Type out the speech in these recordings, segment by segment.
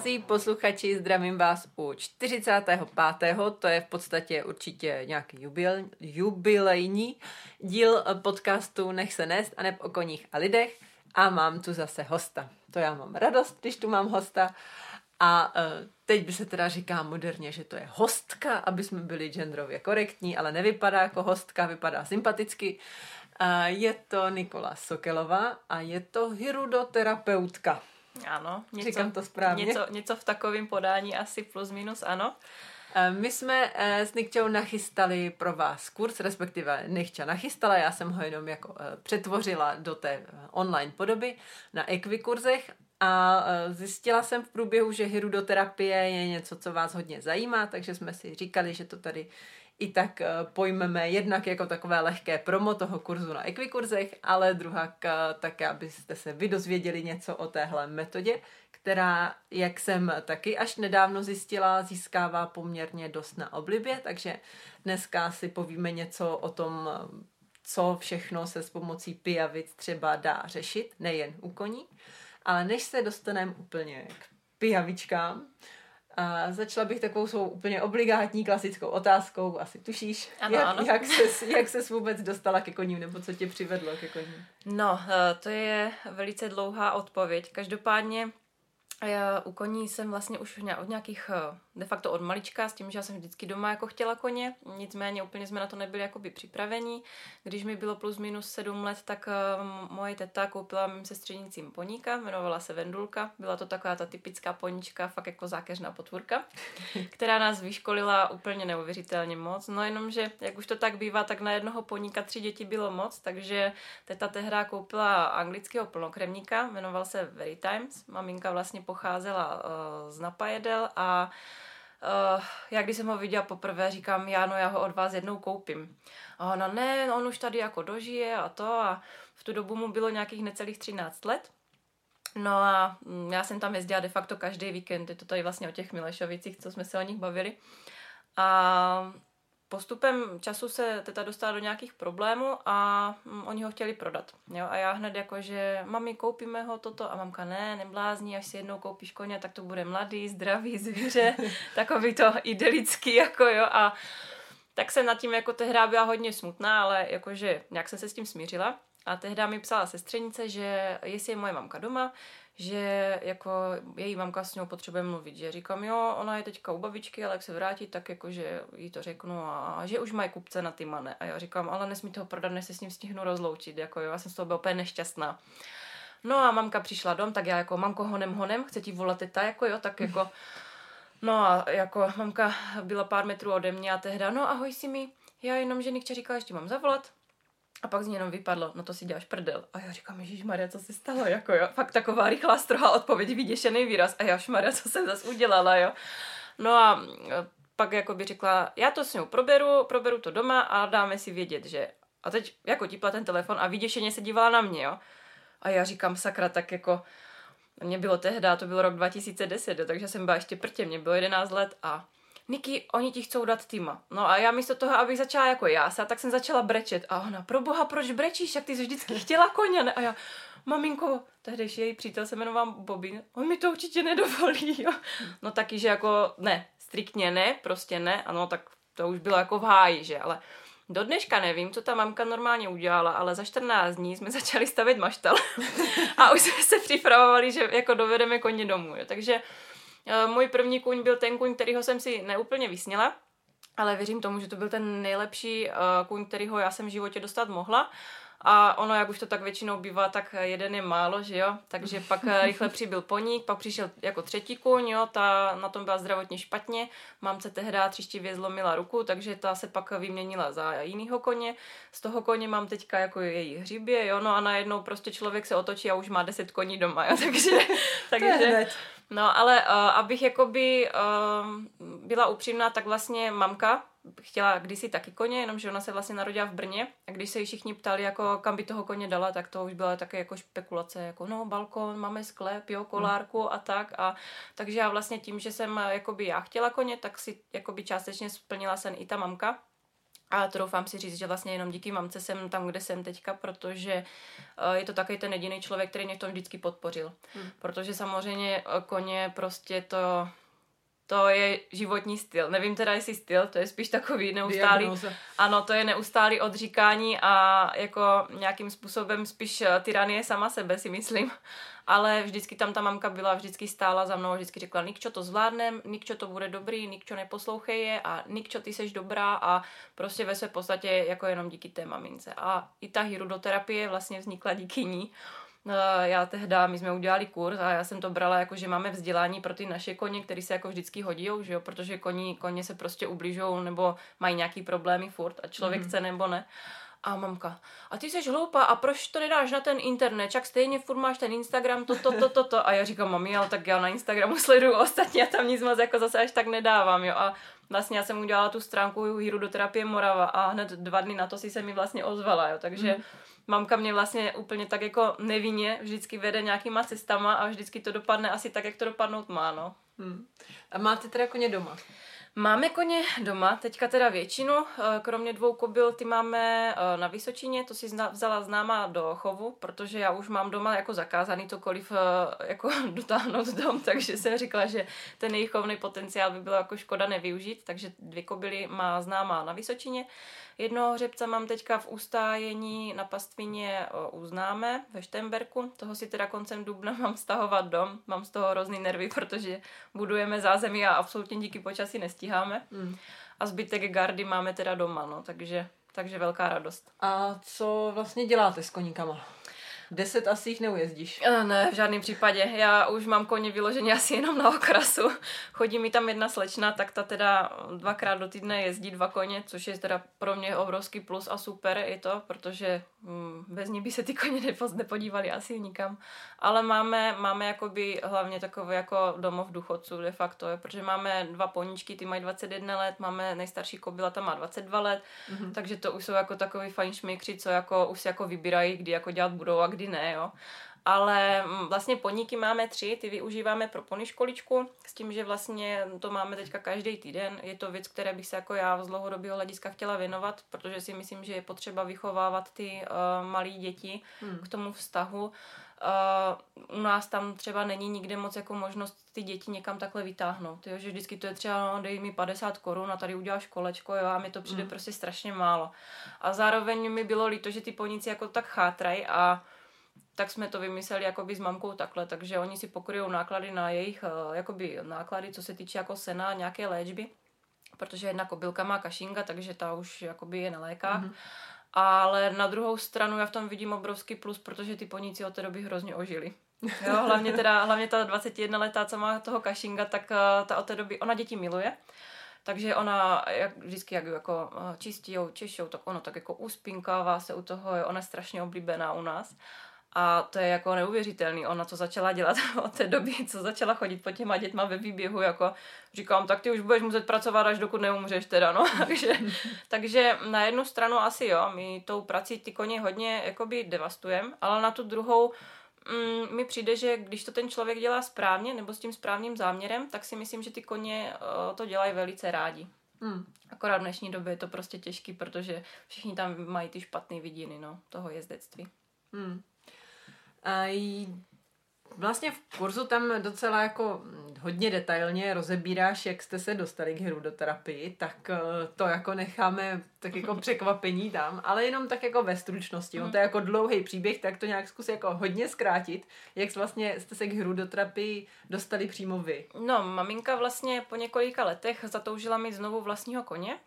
Drazí posluchači, zdravím vás u 45. To je v podstatě určitě nějaký jubilejní díl podcastu Nech se nést a neb o koních a lidech. A mám tu zase hosta. To já mám radost, když tu mám hosta. A teď by se teda říká moderně, že to je hostka, aby jsme byli genderově korektní, ale nevypadá jako hostka, vypadá sympaticky. Je to Nikola Sokelová a je to hirudoterapeutka. Ano, říkám to správně. Něco v takovém podání asi plus minus, ano. My jsme s Nikčou nachystali pro vás kurz, respektive Nikča nachystala, já jsem ho jenom jako přetvořila do té online podoby na EquiKurzech a zjistila jsem v průběhu, že hirudoterapie je něco, co vás hodně zajímá, takže jsme si říkali, že to tady i tak pojmeme jednak jako takové lehké promo toho kurzu na EquiKurzech, ale druhá také, abyste se vy dozvěděli něco o téhle metodě, která, jak jsem taky až nedávno zjistila, získává poměrně dost na oblibě, takže dneska si povíme něco o tom, co všechno se s pomocí pijavic třeba dá řešit, nejen u koní. Ale než se dostaneme úplně k pijavičkám, začala bych takovou svou úplně obligátní klasickou otázkou, asi tušíš, ano, jak ses vůbec dostala ke koním, nebo co tě přivedlo ke koním? No, to je velice dlouhá odpověď. Každopádně u koní jsem vlastně už od nějakých, de facto od malička, s tím, že já jsem vždycky doma jako chtěla koně, nicméně úplně jsme na to nebyli jakoby připraveni. Když mi bylo plus minus 7 let, tak moje teta koupila mým sestřenicím poníka, jmenovala se Vendulka, byla to taková ta typická ponička, fakt jako zákeřná potvůrka, která nás vyškolila úplně neuvěřitelně moc, no jenomže, jak už to tak bývá, tak na jednoho poníka 3 děti bylo moc, takže teta tehra koupila anglického plnokrevníka, jmenoval se Very Times, maminka vlastně pocházela z napajedel a já když jsem ho viděla poprvé, říkám, já ho od vás jednou koupím. A ona, ne, on už tady jako dožije a to a v tu dobu mu bylo nějakých necelých 13 let. No a já jsem tam jezdila de facto každý víkend, je to tady vlastně o těch Milešovicích, co jsme se o nich bavili. A postupem času se teta dostala do nějakých problémů a oni ho chtěli prodat. Jo? A já hned jakože, mami, koupíme ho toto. A mamka, ne, neblázni, až si jednou koupíš koně, tak to bude mladý, zdravý zvíře, takový to idylický, jako jo. A tak jsem nad tím, jako tehda byla hodně smutná, ale jakože nějak jsem se s tím smířila. A tehda mi psala sestřenice, že jestli je moje mamka doma, že jako její mamka s ňou potřebuje mluvit, že říkám, jo, ona je teďka u babičky, ale jak se vrátí, tak jakože jí to řeknu a že už mají kupce na ty mane. A já říkám, ale nesmíte ho prodat, než se s ním stihnu rozloučit, jako jo, já jsem z toho byla úplně nešťastná. No a mamka přišla dom, tak já jako, mamko, honem, chce ti volat teta, jako jo, tak jako, no a jako mamka byla pár metrů ode mě a tehda, no ahoj si mi, já jenom, že Nikča říkala, že ti mám zavolat. A pak z ní jenom vypadlo, no to si děláš prdel. A já říkám, ježišmarja, co se stalo, jako jo. Fakt taková rychlá, strohá odpověď, vyděšený výraz. A já, šmarja, co jsem zase udělala, jo. No a pak jakoby řekla, já to s ňou proberu to doma a dáme si vědět, že... A teď jako tipla ten telefon a vyděšeně se dívala na mě, jo. A já říkám, sakra, tak jako... Mně bylo tehda, to byl rok 2010, jo, takže jsem byla ještě prtě, mě bylo 11 let a... Niky, oni ti chcou dát týma. No a já místo toho, abych začala jako jásat, tak jsem začala brečet. A ona, proboha, proč brečíš, jak ty jsi vždycky chtěla koně, ne? A já, maminko, tehdejší její přítel se jmenoval Bobby, on mi to určitě nedovolí, jo. No taky, že jako ne, striktně ne, prostě ne, ano, tak to už bylo jako v háji, že, ale do dneška nevím, co ta mamka normálně udělala, ale za 14 dní jsme začali stavět maštal a už jsme se připravovali, že jako dovedeme koně domů, jo. Takže můj první kůň byl ten kůň, kterýho jsem si neúplně vysněla, ale věřím tomu, že to byl ten nejlepší kůň, kterýho já jsem v životě dostat mohla. A ono, jak už to tak většinou bývá, tak jeden je málo, že jo? Takže pak rychle přibyl poník, pak přišel jako třetí kůň, jo? Ta na tom byla zdravotně špatně, mamce tehda tříštivě zlomila ruku, takže ta se pak vyměnila za jinýho koně. Z toho koně mám teďka jako její hřibě, jo? No a najednou prostě člověk se otočí a už má 10 koní doma, jo? Takže no, ale abych jakoby byla upřímná, tak vlastně mamka chtěla kdysi taky koně, jenomže ona se vlastně narodila v Brně a když se jí všichni ptali, jako kam by toho koně dala, tak to už byla také jako špekulace, jako no balkon, máme sklep, jo, kolárku a tak a takže já vlastně tím, že jsem jakoby já chtěla koně, tak si jakoby částečně splnila sen i ta mamka A troufám si říct, že vlastně jenom díky mamce jsem tam, kde jsem teďka, protože je to takový ten jediný člověk, který mě v tom vždycky podpořil. Protože samozřejmě koně prostě to je životní styl. Nevím teda, jestli styl, to je spíš takový neustálý. Diagnoza. Ano, to je neustálý odříkání a jako nějakým způsobem spíš tyranie sama sebe, si myslím. Ale vždycky tam ta mamka byla, vždycky stála za mnou a vždycky řekla, Nikčo, to zvládnem, Nikčo, to bude dobrý, Nikčo, neposlouchej je a Nikčo, ty seš dobrá a prostě ve své podstatě jako jenom díky té mamince. A i ta hirudoterapie vlastně vznikla díky ní. My jsme udělali kurz a já jsem to brala jako, že máme vzdělání pro ty naše koně, který se jako vždycky hodijou, že jo, protože koně se prostě ubližou nebo mají nějaký problémy furt a člověk chce nebo ne. A mamka, a ty jsi hloupá, a proč to nedáš na ten internet, čak stejně furt máš ten Instagram, to. A já říkám, mami, ale tak já na Instagramu sleduju ostatně, já tam nic moc jako zase až tak nedávám, jo. A vlastně já jsem udělala tu stránku Hirudoterapie Morava a hned 2 dny na to si se mi vlastně ozvala, jo, takže... Mamka mě vlastně úplně tak jako nevinně vždycky vede nějakýma cestama a vždycky to dopadne asi tak, jak to dopadnout má, no. A máte teda koně doma? Máme koně doma, teďka teda většinu, kromě 2 kobyl, ty máme na Vysočině, to si vzala známá do chovu, protože já už mám doma jako zakázaný cokoliv jako dotáhnout dom, takže jsem říkala, že ten jejich chovný potenciál by bylo jako škoda nevyužít, takže 2 kobyly má známá na Vysočině. 1 hřebce mám teďka v ustájení na pastvině u známé ve Štemberku, toho si teda koncem dubna mám stahovat dom, mám z toho hrozný nervy, protože budujeme zázemí a absolutně díky počasí nestíháme. A zbytek gardy máme teda doma, no, takže velká radost. A co vlastně děláte s koníkama? 10 asi jich neujezdíš. Ne, v žádném případě. Já už mám koně vyloženě asi jenom na okrasu. Chodí mi tam jedna slečna, tak ta teda 2krát do týdne jezdí 2 koně, což je teda pro mě obrovský plus a super je to, protože bez ní by se ty koně nepodívali asi nikam. Ale máme jakoby hlavně takový jako domov důchodců de facto, protože máme 2 poníčky, ty mají 21 let, máme nejstarší kobyla, ta má 22 let, takže to už jsou jako takový fajn šmikři, co jako už se jako vybírají, kdy jako dělat budou a kdy ne, jo. Ale vlastně poníky máme 3, ty využíváme pro pony školičku, s tím, že vlastně to máme teďka každý týden. Je to věc, které bych se jako já z dlouhodobého hlediska chtěla věnovat, protože si myslím, že je potřeba vychovávat ty malé děti k tomu vztahu. U nás tam třeba není nikde moc jako možnost ty děti někam takhle vytáhnout, jo? Že vždycky to je třeba, dej mi 50 korun a tady uděláš kolečko, jo? A mi to přijde prostě strašně málo. A zároveň mi bylo líto, že ty poníci jako tak chátrají a tak jsme to vymysleli jakoby s mamkou takhle, takže oni si pokryjou náklady na jejich jakoby náklady, co se týče jako sena a nějaké léčby, protože 1 kobylka má kašinga, takže ta už jakoby je na lékách. Ale na druhou stranu já v tom vidím obrovský plus, protože ty poníci od té doby hrozně ožili. Jo, hlavně ta 21 letá, co má toho kašinga, tak ta od té doby, ona děti miluje. Takže ona vždycky, jak ji jako čistijou, češou, tak ono tak jako uspinkává se u toho, jo, ona je strašně oblíbená u nás. A to je jako neuvěřitelný, ona to začala dělat od té doby, co začala chodit po těma dětma ve výběhu, jako říkám, tak ty už budeš muset pracovat, až dokud neumřeš teda, no, takže na jednu stranu asi jo, my tou prací ty koně hodně jakoby devastujeme, ale na tu druhou mi přijde, že když to ten člověk dělá správně, nebo s tím správným záměrem, tak si myslím, že ty koně to dělají velice rádi. Akorát v dnešní době je to prostě těžký, protože všichni tam mají ty špatné vidiny, no, toho jezdectví. A vlastně v kurzu tam docela jako hodně detailně rozebíráš, jak jste se dostali k hirudoterapii, tak to jako necháme tak jako překvapení tam, ale jenom tak jako ve stručnosti. To je jako dlouhý příběh, tak to nějak zkus jako hodně zkrátit, jak vlastně jste se k hirudoterapii dostali přímo vy. No, maminka vlastně po několika letech zatoužila mít znovu vlastního koně,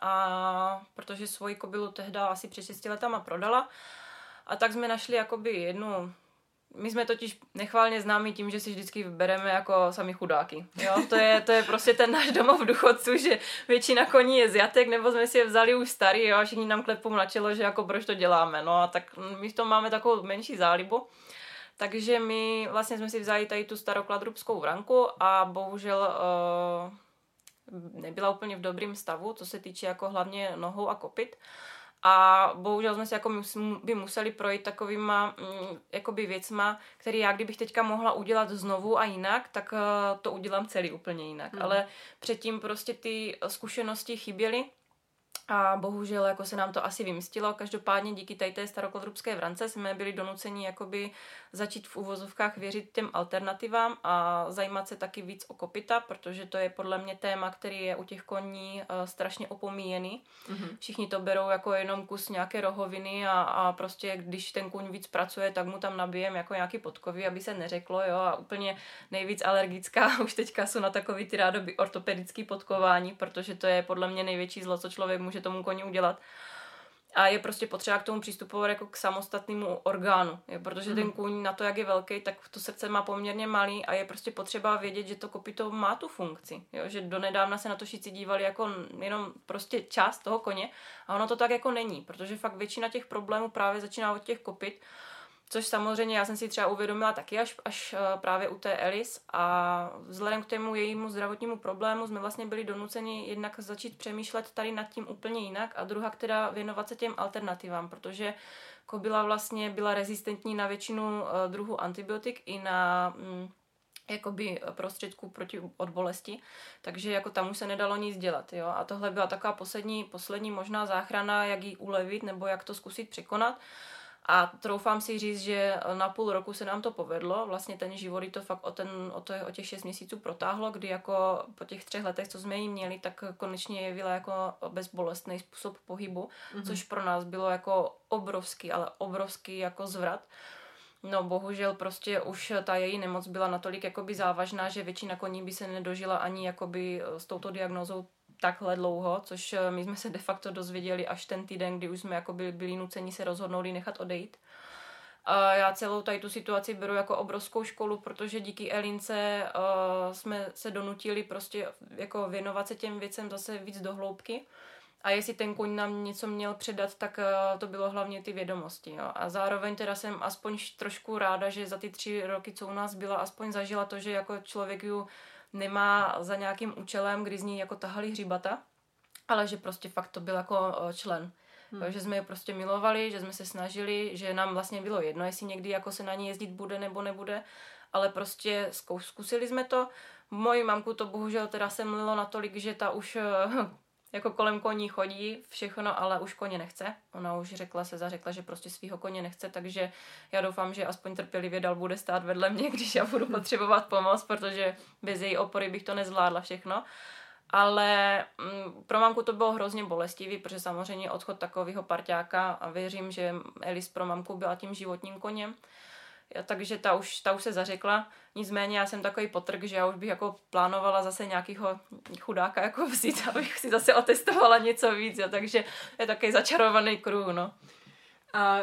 a protože svoji kobylu tehda asi před 6 letama prodala. A tak jsme našli jakoby jednu... My jsme totiž nechválně známí tím, že si vždycky bereme jako sami chudáky. Jo? To je prostě ten náš domov důchodců, že většina koní je z jatek, nebo jsme si je vzali už starý, jo? A všichni nám klepou na čelo, že jako proč to děláme. No a tak my v tom máme takovou menší zálibu. Takže my vlastně jsme si vzali tady tu starokladrubskou vranku a bohužel... nebyla úplně v dobrým stavu, co se týče jako hlavně nohou a kopyt. A bohužel jsme se jako by museli projít takovýma jakoby věcma, které já kdybych teďka mohla udělat znovu a jinak, tak to udělám celý úplně jinak. Ale předtím prostě ty zkušenosti chyběly A bohužel jako se nám to asi vymstilo. Každopádně díky tady té starokladrubské vrance jsme byli donuceni jakoby začít v uvozovkách věřit těm alternativám a zajímat se taky víc o kopyta, protože to je podle mě téma, který je u těch koní strašně opomíjený. Mm-hmm. Všichni to berou jako jenom kus nějaké rohoviny a prostě když ten kůň víc pracuje, tak mu tam nabijem jako nějaký podkovy, aby se neřeklo, jo, a úplně nejvíc alergická už teďka jsou na takový ty rádoby ortopedický podkování, protože to je podle mě největší zlo, co člověk může tomu koni udělat. A je prostě potřeba k tomu přistupovat jako k samostatnému orgánu, je, protože ten kůň na to, jak je velký, tak to srdce má poměrně malý a je prostě potřeba vědět, že to kopyto má tu funkci, jo, že donedávna se na to šici dívali jako jenom prostě část toho koně a ono to tak jako není, protože fakt většina těch problémů právě začíná od těch kopyt, což samozřejmě já jsem si třeba uvědomila taky až právě u té Elis a vzhledem k tomu jejímu zdravotnímu problému jsme vlastně byli donuceni jednak začít přemýšlet tady nad tím úplně jinak a druhá, která věnovat se těm alternativám, protože kobyla vlastně byla rezistentní na většinu druhů antibiotik i na jakoby prostředků proti od bolesti, takže jako tam už se nedalo nic dělat, jo, a tohle byla taková poslední možná záchrana, jak ji ulevit nebo jak to zkusit překonat. A troufám si říct, že na půl roku se nám to povedlo, vlastně ten život to fakt o těch 6 měsíců protáhlo, kdy jako po těch 3 letech, co jsme ji měli, tak konečně jevila jako bezbolestný způsob pohybu, což pro nás bylo jako obrovský jako zvrat. No bohužel prostě už ta její nemoc byla natolik jakoby závažná, že většina koní by se nedožila ani jakoby s touto diagnózou takhle dlouho, což my jsme se de facto dozvěděli až ten týden, kdy už jsme jakoby byli nuceni se rozhodnout i nechat odejít. A já celou tady tu situaci beru jako obrovskou školu, protože díky Elince jsme se donutili prostě jako věnovat se těm věcem zase víc do hloubky. A jestli ten koň nám něco měl předat, tak to bylo hlavně ty vědomosti. Jo. A zároveň teda jsem aspoň trošku ráda, že za ty 3 roky, co u nás byla, aspoň zažila to, že jako člověk ju nemá za nějakým účelem, kdy z ní jako tahali hříbata, ale že prostě fakt to byl jako člen. Jo, že jsme je prostě milovali, že jsme se snažili, že nám vlastně bylo jedno, jestli někdy jako se na ní jezdit bude nebo nebude, ale prostě zkusili jsme to. Moji mamku to bohužel teda se mlilo natolik, že ta už jako kolem koní chodí, všechno, ale už koně nechce. Ona už zařekla, že prostě svýho koně nechce, takže já doufám, že aspoň trpělivě dál bude stát vedle mě, když já budu potřebovat pomoc, protože bez její opory bych to nezvládla všechno. Ale pro mamku to bylo hrozně bolestivý, protože samozřejmě odchod takového parťáka, a věřím, že Elis pro mamku byla tím životním koněm, takže ta už se zařekla. Nicméně já jsem takový potrk, že já už bych jako plánovala zase nějakého chudáka jako vzít, abych si zase otestovala něco víc, jo. Takže je takový začarovaný kruh, no. A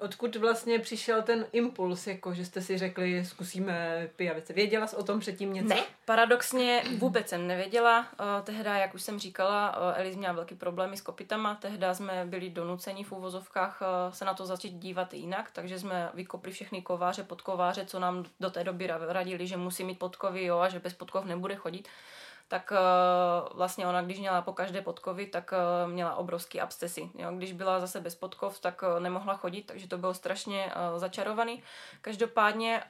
odkud vlastně přišel ten impuls, jako že jste si řekli, zkusíme pijavice? Věděla jsi o tom předtím něco? Ne, paradoxně vůbec jsem nevěděla. Tehda, jak už jsem říkala, Elis měla velký problémy s kopytama. Tehda jsme byli donuceni v uvozovkách se na to začít dívat jinak, takže jsme vykopli všechny kováře, podkováře, co nám do té doby radili, že musí mít podkovy, jo, a že bez podkov nebude chodit. Tak vlastně ona, když měla po každé podkovi, tak měla obrovský abscesy. Jo? Když byla zase bez podkov, tak nemohla chodit, takže to bylo strašně začarovaný. Každopádně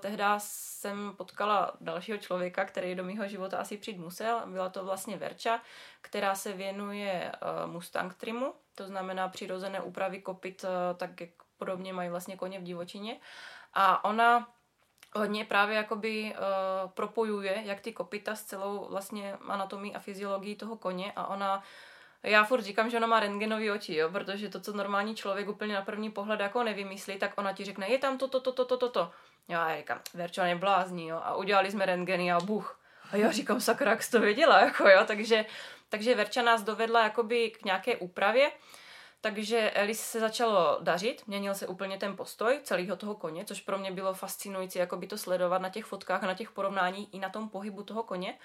tehda jsem potkala dalšího člověka, který do mýho života asi přijít musel. Byla to vlastně Verča, která se věnuje Mustang trimu, to znamená přirozené úpravy kopyt, tak jak podobně mají vlastně koně v divočině. A ona hodně právě jakoby propojuje jak ty kopyta s celou vlastně anatomií a fyziologií toho koně a ona, já furt říkám, že ona má rentgenový oči, jo, protože to, co normální člověk úplně na první pohled jako nevymyslí, tak ona ti řekne, je tam to. Já říkám, Verčo, neblázni, jo, a udělali jsme rentgeny a buch. A já říkám, sakra, jak jsi to věděla, jako jo, takže Verča nás dovedla jakoby k nějaké úpravě. Takže Elis se začalo dařit, měnil se úplně ten postoj celého toho koně, což pro mě bylo fascinující jakoby to sledovat na těch fotkách, na těch porovnání i na tom pohybu toho koně.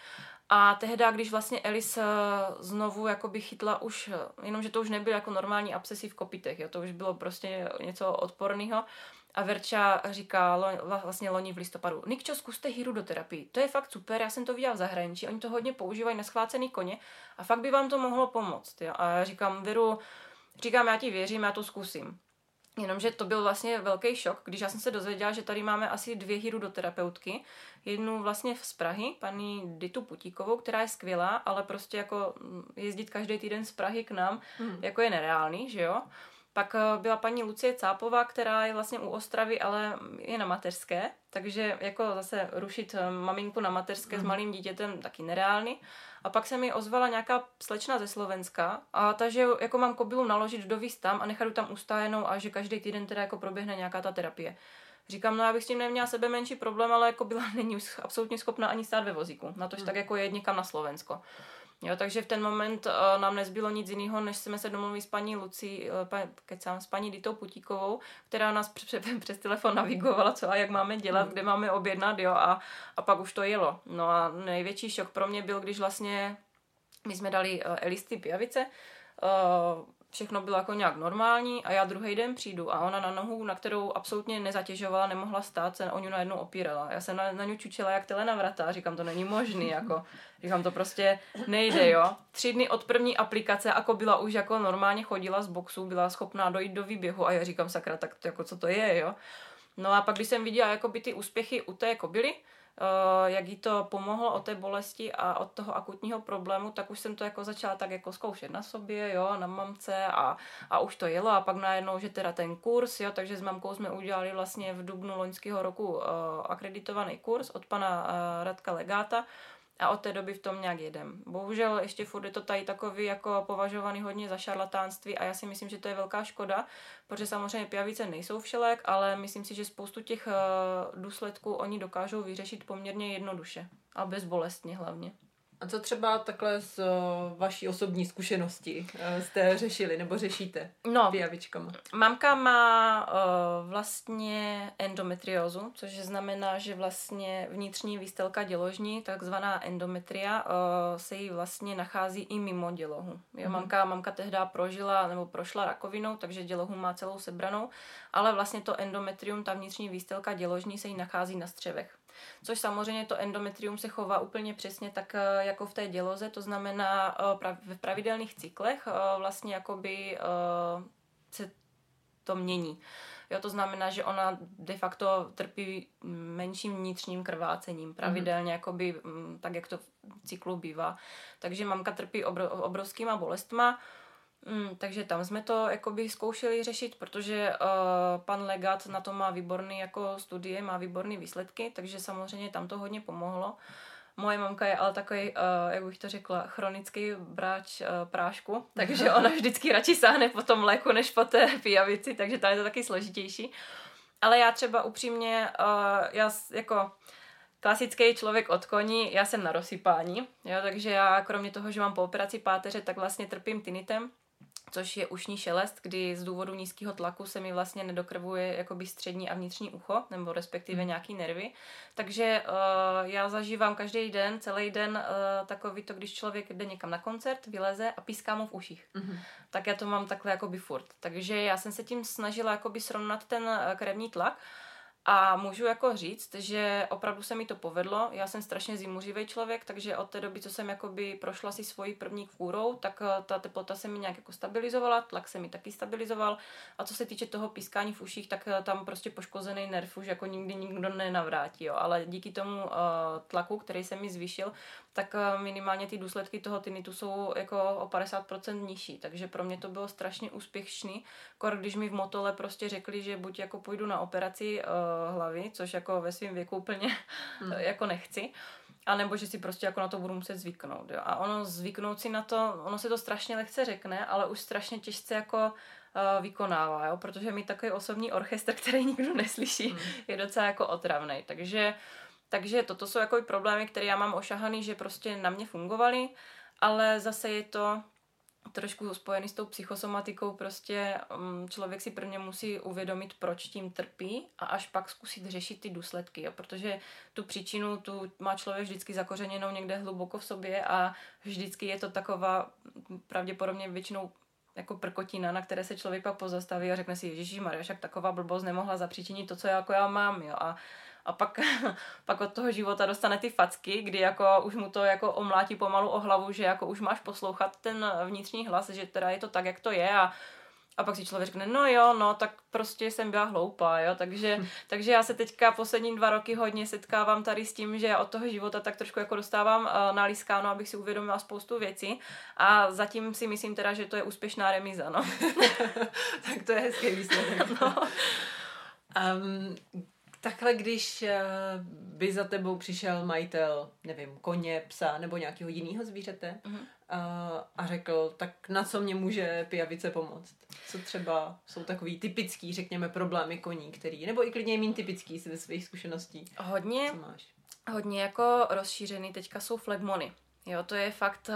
A tehda, když vlastně Elis znovu jakoby chytla už, jenomže to už nebyl jako normální abscesy v kopytech, jo, to už bylo prostě něco odporného. A Verča říká vlastně loni v listopadu, Nikčo, zkuste hirudoterapii, to je fakt super, já jsem to viděla v zahraničí, oni to hodně používají na schvácený koně a fakt by vám to mohlo pomoct. Jo. A já říkám, Veru, já ti věřím, já to zkusím. Jenomže to byl vlastně velký šok, když já jsem se dozvěděla, že tady máme asi 2 hirudoterapeutky. Jednu vlastně z Prahy, paní Ditu Putíkovou, která je skvělá, ale prostě jako jezdit každý týden z Prahy k nám, jako je nereálný, že jo? Pak byla paní Lucie Cápová, která je vlastně u Ostravy, ale je na mateřské, takže jako zase rušit maminku na mateřské s malým dítětem taky nereálný. A pak se mi ozvala nějaká slečna ze Slovenska a ta, že jako mám kobylu naložit dovíz tam a nechat tam ustájenou a že každý týden teda jako proběhne nějaká ta terapie. Říkám, no já bych s tím neměla sebe menší problém, ale jako byla není absolutně schopná ani stát ve vozíku, natož tak jako jet někam na Slovensko. Jo, takže v ten moment nám nezbylo nic jiného, než jsme se domluvili s paní Lucí, s paní Ditou Putíkovou, která nás přes telefon navigovala, co a jak máme dělat, kde máme objednat, jo, a pak už to jelo. No a největší šok pro mě byl, když vlastně my jsme dali Elis ty pijavice, všechno bylo jako nějak normální a já druhý den přijdu a ona na nohu, na kterou absolutně nezatěžovala, nemohla stát, se o ní najednou opírala. Já jsem na ní čučela jak tele na vrata, říkám, to není možný, jako, říkám, to prostě nejde, jo. 3 dny od první aplikace, jako byla už jako normálně chodila z boxu, byla schopná dojít do výběhu a já říkám, sakra, tak to, jako co to je, jo. No a pak, když jsem viděla jako by ty úspěchy u té kobily, jak jí to pomohlo od té bolesti a od toho akutního problému, tak už jsem to jako začala tak jako zkoušet na sobě, jo, na mamce a už to jelo a pak najednou, že teda ten kurz, jo, takže s mamkou jsme udělali vlastně v dubnu loňského roku akreditovaný kurz od pana Radka Legáta a od té doby v tom nějak jedem. Bohužel ještě furt je to tady takový jako považovaný hodně za šarlatánství a já si myslím, že to je velká škoda, protože samozřejmě pijavice nejsou všelek, ale myslím si, že spoustu těch důsledků oni dokážou vyřešit poměrně jednoduše a bezbolestně hlavně. A co třeba takhle z vaší osobní zkušenosti jste řešili nebo řešíte pijavičkama? Mamka má vlastně endometriózu, což znamená, že vlastně vnitřní výstelka děložní, takzvaná endometria, se jí vlastně nachází i mimo dělohu. Jo, mamka tehdy prošla rakovinou, takže dělohu má celou sebranou, ale vlastně to endometrium, ta vnitřní výstelka děložní, se jí nachází na střevech. Což samozřejmě to endometrium se chová úplně přesně tak jako v té děloze, to znamená v pravidelných cyklech vlastně jakoby se to mění. Jo, to znamená, že ona de facto trpí menším vnitřním krvácením pravidelně, jakoby, tak jak to v cyklu bývá. Takže mamka trpí obrovskýma bolestma. Takže tam jsme to jakoby zkoušeli řešit, protože pan Legát na to má výborný jako studie, má výborný výsledky, takže samozřejmě tam to hodně pomohlo. Moje mamka je ale takový, jak bych to řekla, chronický bráč prášku, takže ona vždycky radši sáhne po tom mléku, než po té pijavici, takže tam je to taky složitější. Ale já třeba upřímně, já jako... klasický člověk od koní, já jsem na rozsypání, jo, takže já kromě toho, že mám po operaci páteře, tak vlastně trpím tinitem, což je ušní šelest, kdy z důvodu nízkého tlaku se mi vlastně nedokrvuje jakoby střední a vnitřní ucho, nebo respektive nějaký nervy. Takže já zažívám každý den, celý den takový to, když člověk jde někam na koncert, vyleze a píská mu v uších. Tak já to mám takhle jakoby furt. Takže já jsem se tím snažila jakoby srovnat ten krevní tlak. A můžu jako říct, že opravdu se mi to povedlo. Já jsem strašně zimuřivý člověk, takže od té doby, co jsem jakoby prošla si svoji první kůrou, tak ta teplota se mi nějak jako stabilizovala, tlak se mi taky stabilizoval. A co se týče toho pískání v uších, tak tam prostě poškozený nerv už jako nikdy nikdo nenavrátí. Jo. Ale díky tomu tlaku, který se mi zvýšil, tak minimálně ty důsledky toho tinitu jsou jako o 50% nižší. Takže pro mě to bylo strašně úspěšný. Kor, když mi v Motole prostě řekli, že buď jako půjdu na operaci hlavy, což jako ve svém věku úplně jako nechci, anebo že si prostě jako na to budu muset zvyknout. Jo. A ono zvyknout si na to, ono se to strašně lehce řekne, ale už strašně těžce jako vykonává, jo, protože mi takový osobní orchestr, který nikdo neslyší, je docela jako otravnej. Takže toto jsou jako problémy, které já mám ošahaný, že prostě na mě fungovaly, ale zase je to trošku spojený s tou psychosomatikou, prostě člověk si prvně musí uvědomit, proč tím trpí a až pak zkusit řešit ty důsledky, jo? Protože tu příčinu tu má člověk vždycky zakořeněnou někde hluboko v sobě a vždycky je to taková pravděpodobně většinou jako prkotina, na které se člověk pak pozastaví a řekne si, ježišmarja, však taková blbost nemohla zapříčinit to, co jako já mám, jo, a pak od toho života dostane ty facky, kdy jako už mu to jako omlátí pomalu o hlavu, že jako už máš poslouchat ten vnitřní hlas, že teda je to tak, jak to je a A pak si člověk řekne, no jo, no, tak prostě jsem byla hloupá, jo, takže já se teďka poslední 2 roky hodně setkávám tady s tím, že já od toho života tak trošku jako dostávám nalískáno, abych si uvědomila spoustu věcí a zatím si myslím teda, že to je úspěšná remíza, no. Tak to je hezký výsledek. No. Takhle, když by za tebou přišel majitel, nevím, koně, psa nebo nějakého jiného zvířete a řekl, tak na co mě může pijavice pomoct? Co třeba jsou takový typický, řekněme, problémy koní, který, nebo i klidně méně typický ze svých zkušeností? Hodně jako rozšířený teďka jsou flegmony. Jo, to je fakt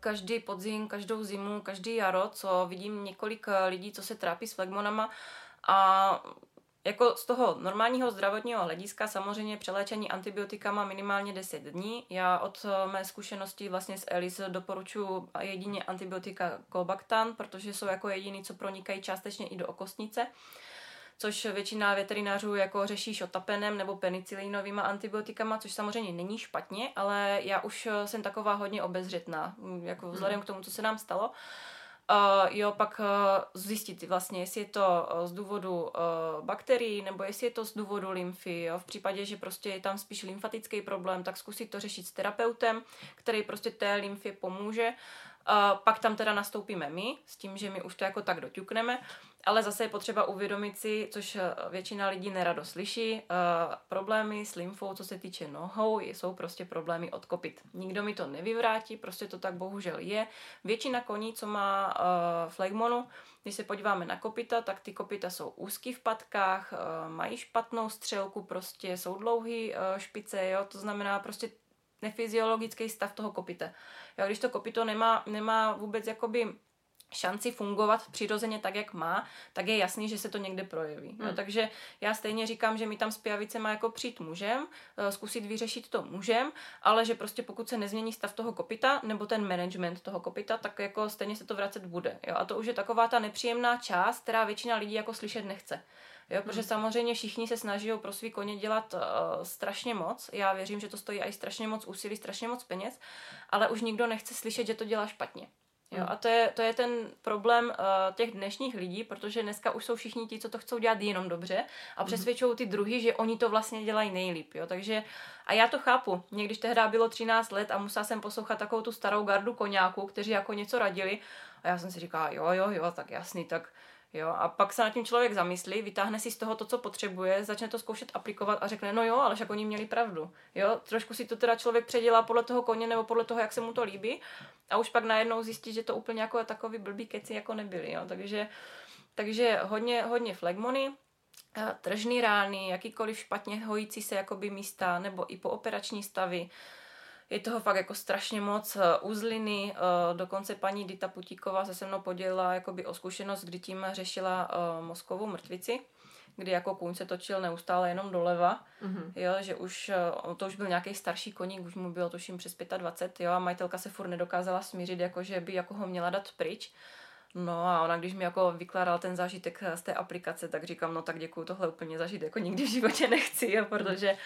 každý podzim, každou zimu, každý jaro, co vidím několik lidí, co se trápí s flegmonama a jako z toho normálního zdravotního hlediska samozřejmě přeléčení antibiotika má minimálně 10 dní. Já od mé zkušenosti vlastně s Elis doporučuji jedině antibiotika Kolbactan, protože jsou jako jediný, co pronikají částečně i do okostnice, což většina veterinářů jako řeší šotapenem nebo penicilinovýma antibiotikama, což samozřejmě není špatně, ale já už jsem taková hodně obezřetná, jako vzhledem k tomu, co se nám stalo. Zjistit vlastně, jestli je to z důvodu bakterií, nebo jestli je to z důvodu lymfy. Jo? V případě, že prostě je tam spíš lymfatický problém, tak zkusit to řešit s terapeutem, který prostě té lymfě pomůže. Pak tam teda nastoupíme my, s tím, že my už to jako tak doťukneme, ale zase je potřeba uvědomit si, což většina lidí nerado slyší, problémy s lymfou, co se týče nohou, jsou prostě problémy od kopyt. Nikdo mi to nevyvrátí, prostě to tak bohužel je. Většina koní, co má flegmonu, když se podíváme na kopyta, tak ty kopyta jsou úzký v patkách, mají špatnou střelku, prostě jsou dlouhý špice, jo? To znamená prostě nefyziologický stav toho kopyta. Jo, když to kopyto nemá vůbec jakoby šanci fungovat přirozeně tak, jak má, tak je jasný, že se to někde projeví. Jo, takže já stejně říkám, že mi tam s pijavicema jako přijít můžem, zkusit vyřešit to můžem, ale že prostě pokud se nezmění stav toho kopyta nebo ten management toho kopyta, tak jako stejně se to vracet bude. Jo, a to už je taková ta nepříjemná část, která většina lidí jako slyšet nechce. Jo, protože samozřejmě všichni se snaží pro svý koně dělat strašně moc. Já věřím, že to stojí i strašně moc úsilí, strašně moc peněz, ale už nikdo nechce slyšet, že to dělá špatně. Jo, a to je ten problém těch dnešních lidí, protože dneska už jsou všichni ti, co to chcou dělat jenom dobře a přesvědčují ty druhy, že oni to vlastně dělají nejlíp. Jo, takže, a já to chápu. Někdyž tehdy bylo 13 let a musela jsem poslouchat takovou tu starou gardu koňáků, kteří jako něco radili a já jsem si říkala, jo, tak jasný, tak jo, a pak se nad tím člověk zamyslí, vytáhne si z toho to, co potřebuje, začne to zkoušet aplikovat a řekne, no jo, ale však oni měli pravdu. Jo, trošku si to teda člověk předělá podle toho koně nebo podle toho, jak se mu to líbí a už pak najednou zjistí, že to úplně jako takový blbý keci jako nebyli. Jo. Takže hodně flegmony, tržní rány, jakýkoliv špatně hojící se jakoby místa nebo i pooperační stavy. Je toho fakt jako strašně moc uzliny, dokonce paní Dita Putíková se mnou podělila jakoby o zkušenost, kdy tím řešila mozkovou mrtvici, kdy jako kůň se točil neustále jenom doleva, jo, že už, to už byl nějaký starší koník, už mu bylo tuším přes 25, jo, a majitelka se furt nedokázala smířit, jako že by jako ho měla dát pryč. No a ona, když mi jako vykládala ten zážitek z té aplikace, tak říkám, no tak děkuju, tohle úplně zažít jako nikdy v životě nechci, jo, protože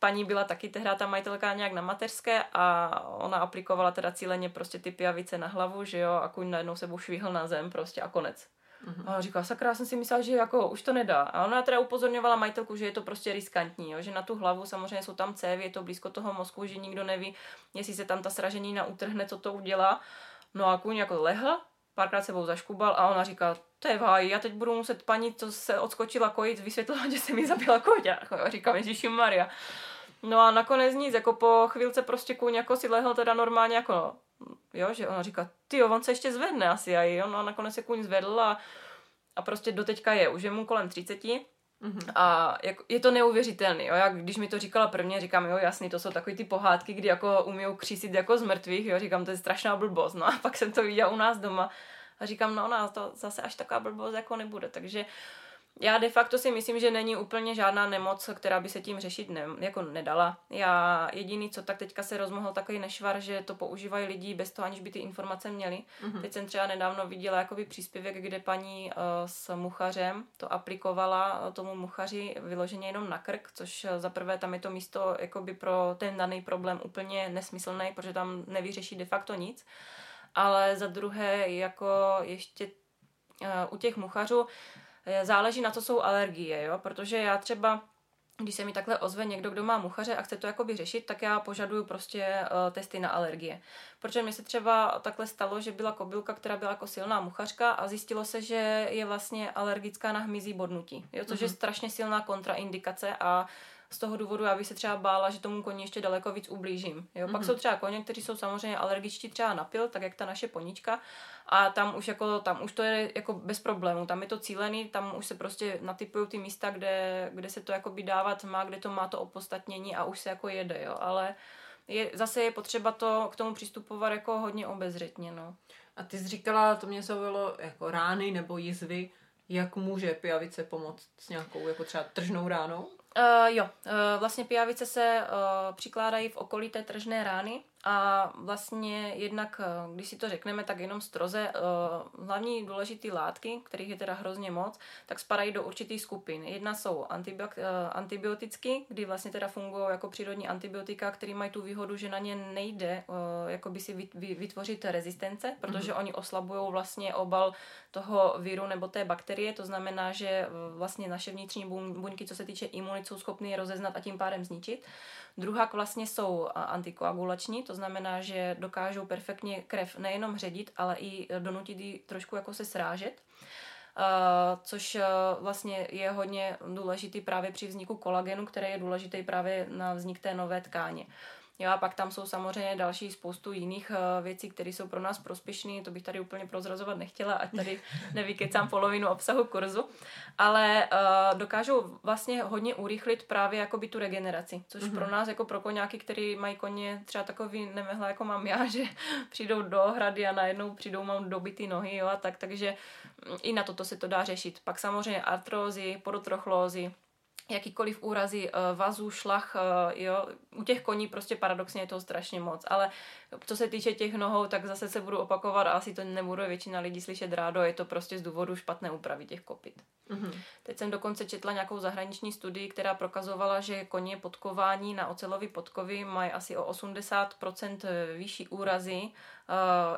paní byla taky tehdy ta majitelka nějak na mateřské a ona aplikovala teda cíleně prostě ty pijavice na hlavu, že jo, a kuň najednou sebou švihl na zem prostě a konec. A ona říkala, sakra, já jsem si myslela, že jako už to nedá. A ona teda upozorňovala majitelku, že je to prostě riskantní, jo, že na tu hlavu samozřejmě jsou tam cévy, je to blízko toho mozku, že nikdo neví, jestli se tam ta sraženina utrhne, co to udělá. No a kuň jako lehl, párkrát sebou zaškubal a ona říká, to je v háji, já teď budu muset paní, co se odskočila kojit, vysvětlovat, že se mi zabila koťa. Říkám, ježišmarja. No a nakonec nic, jako po chvílce prostě kůň jako si lehl teda normálně jako, no, jo, že ona říká, tyjo, on se ještě zvedne asi, a jo, no a nakonec se kůň zvedl a prostě doteďka je, už je mu kolem 30. A jako, je to neuvěřitelný, jo? Já, když mi to říkala prvně, říkám, jo jasný, to jsou takový ty pohádky, kdy jako umíjou křísit jako z mrtvých, jo? Říkám, to je strašná blbost, no a pak jsem to viděla u nás doma a říkám, no ona to zase až taková blbost jako nebude, takže já de facto si myslím, že není úplně žádná nemoc, která by se tím řešit jako nedala. Já jediný, co tak teďka se rozmohl takový nešvar, že to používají lidi bez toho, aniž by ty informace měli. Teď jsem třeba nedávno viděla jakoby příspěvek, kde paní s muchařem to aplikovala tomu muchaři vyloženě jenom na krk, což za prvé tam je to místo jakoby pro ten daný problém úplně nesmyslný, protože tam nevyřeší de facto nic. Ale za druhé jako ještě u těch muchařů záleží na to, jsou alergie, jo? Protože já třeba, když se mi takhle ozve někdo, kdo má muchaře a chce to jakoby řešit, tak já požaduju prostě testy na alergie. Protože mi se třeba takhle stalo, že byla kobylka, která byla jako silná muchařka a zjistilo se, že je vlastně alergická na hmyzí bodnutí, jo? Což je strašně silná kontraindikace a z toho důvodu já bych se třeba bála, že tomu koni ještě daleko víc ublížím. Jo? Pak jsou třeba koně, kteří jsou samozřejmě alergičtí třeba na pil, tak jak ta naše ponička, a tam už to je jako bez problému. Tam je to cílený, tam už se prostě natypují ty místa, kde se to jakoby dávat má, kde to má to opodstatnění a už se jako jede, jo? Ale zase je potřeba to k tomu přistupovat jako hodně obezřetně, no. A ty jsi říkala, to mě zaujalo, jako rány nebo jizvy, jak může pijavice pomoct s nějakou jako třeba tržnou ránou? Vlastně pijavice se přikládají v okolí té tržné rány a vlastně jednak, když si to řekneme, tak jenom stroze hlavní důležité látky, kterých je teda hrozně moc, tak spadají do určitých skupin. Jedna jsou antibioticky, kdy vlastně teda fungují jako přírodní antibiotika, které mají tu výhodu, že na ně nejde jakoby si vytvořit rezistence, protože oni oslabují vlastně obal toho viru nebo té bakterie, to znamená, že vlastně naše vnitřní buňky, co se týče imunit, jsou schopny je rozeznat a tím pádem zničit. Druhá vlastně jsou antikoagulační, to znamená, že dokážou perfektně krev nejenom hředit, ale i donutit ji trošku jako se srážet, což vlastně je hodně důležitý právě při vzniku kolagenu, který je důležitý právě na vznik té nové tkáně. Jo, a pak tam jsou samozřejmě další spoustu jiných věcí, které jsou pro nás prospěšné, to bych tady úplně prozrazovat nechtěla, ať tady nevykecám polovinu obsahu kurzu, ale dokážou vlastně hodně urychlit právě jakoby tu regeneraci, což pro nás jako pro koňáky, který mají koně třeba takový nemehla, jako mám já, že přijdou do hrady a najednou přijdou, mám dobitý nohy, jo, a takže i na toto se to dá řešit. Pak samozřejmě artrózy, podotrochlózy, jakýkoliv úrazy vazů, šlach, jo, u těch koní prostě paradoxně je toho strašně moc, ale co se týče těch nohou, tak zase se budu opakovat a asi to nebude většina lidí slyšet rádo, je to prostě z důvodu špatné úpravy těch kopyt. Teď jsem dokonce četla nějakou zahraniční studii, která prokazovala, že koně podkování na ocelový podkovy mají asi o 80% vyšší úrazy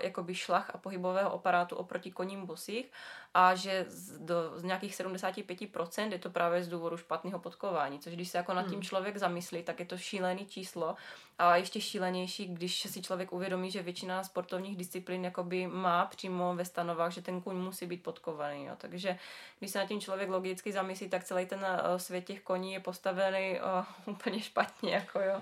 jakoby šlach a pohybového aparátu oproti koním bosých a že z nějakých 75% je to právě z důvodu špatného podkování, což když se jako nad tím člověk zamyslí, tak je to šílený číslo a ještě šílenější, když si člověk uvědomí, že většina sportovních disciplín jakoby má přímo ve stanovách, že ten kůň musí být podkovaný, jo. Takže když se nad tím člověk logicky zamyslí, tak celý ten svět těch koní je postavený úplně špatně, jako jo.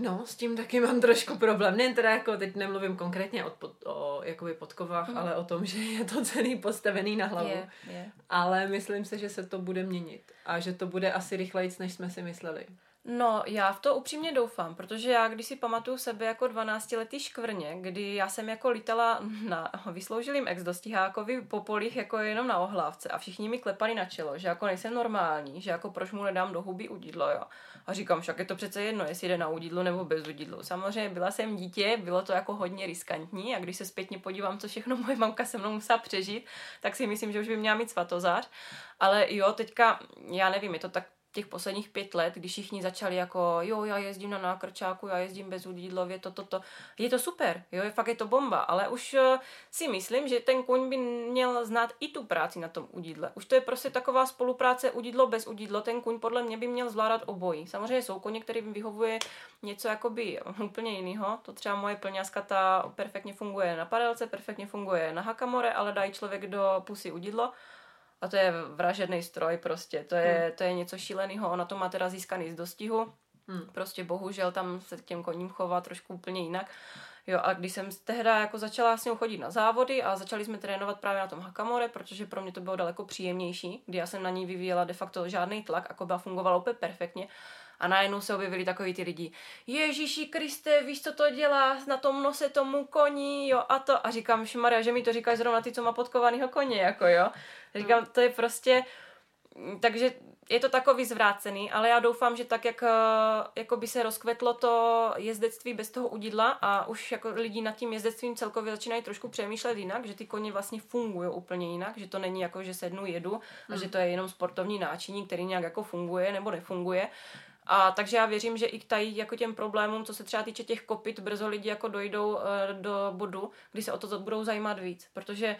No, s tím taky mám trošku problém. Ne, teda jako teď nemluvím konkrétně o jakoby podkovách, ale o tom, že je to celý postavený na hlavu. Je. Ale myslím se, že se to bude měnit a že to bude asi rychlejc, než jsme si mysleli. No, já v to upřímně doufám, protože já, když si pamatuju sebe jako 12-letý škvrně, kdy já jsem jako lítala na vysloužilým ex-dostihákovi po polích jako jenom na ohlávce a všichni mi klepali na čelo, že jako nejsem normální, že jako proč mu nedám do huby udidlo, jo. A říkám, však je to přece jedno, jestli jde na udidlo nebo bez udidlu. Samozřejmě byla jsem dítě, bylo to jako hodně riskantní a když se zpětně podívám, co všechno moje mamka se mnou musela přežít, tak si myslím, že už by měla mít svatozář. Ale jo, teďka, já nevím, je to tak těch posledních 5 let, když všichni začali jako jo, já jezdím na nákrčáku, já jezdím bez udidlově, to. Je to super, jo, fakt je to bomba, ale už si myslím, že ten kůň by měl znát i tu práci na tom udidle. Už to je prostě taková spolupráce udidlo bez udidlo, ten kůň podle mě by měl zvládat obojí. Samozřejmě jsou koně, kterým vyhovuje něco jakoby úplně jiného. To třeba moje plňáska, ta perfektně funguje na padelce, perfektně funguje na hakamore, ale dají člověk do pusy udidlo. A to je vražedný stroj prostě, to je něco šíleného, ona to má teda získaný z dostihu, prostě bohužel tam se těm koním chová trošku úplně jinak. Jo, a když jsem tehda jako začala s ním chodit na závody a začali jsme trénovat právě na tom hakamore, protože pro mě to bylo daleko příjemnější, kdy já jsem na ní vyvíjela de facto žádný tlak, jako byla fungovala úplně perfektně. A najednou se objevili takový ty lidi. Ježíši Kriste, víš, co to dělá? Na tom nose tomu koni, jo, a to. A říkám, šmarja, že mi to říkáš zrovna ty, co má podkovanýho koně, jako jo. Říkám, to je prostě... Takže je to takový zvrácený, ale já doufám, že tak, jak jako by se rozkvetlo to jezdectví bez toho udidla a už jako lidi nad tím jezdectvím celkově začínají trošku přemýšlet jinak, že ty koně vlastně fungují úplně jinak, že to není jako, že sednu, jedu a že to je jenom sportovní náčiní, který nějak jako funguje nebo nefunguje. A takže já věřím, že i k tady jako těm problémům, co se třeba týče těch kopyt, brzo lidi jako dojdou do bodu, kdy se o to budou zajímat víc, protože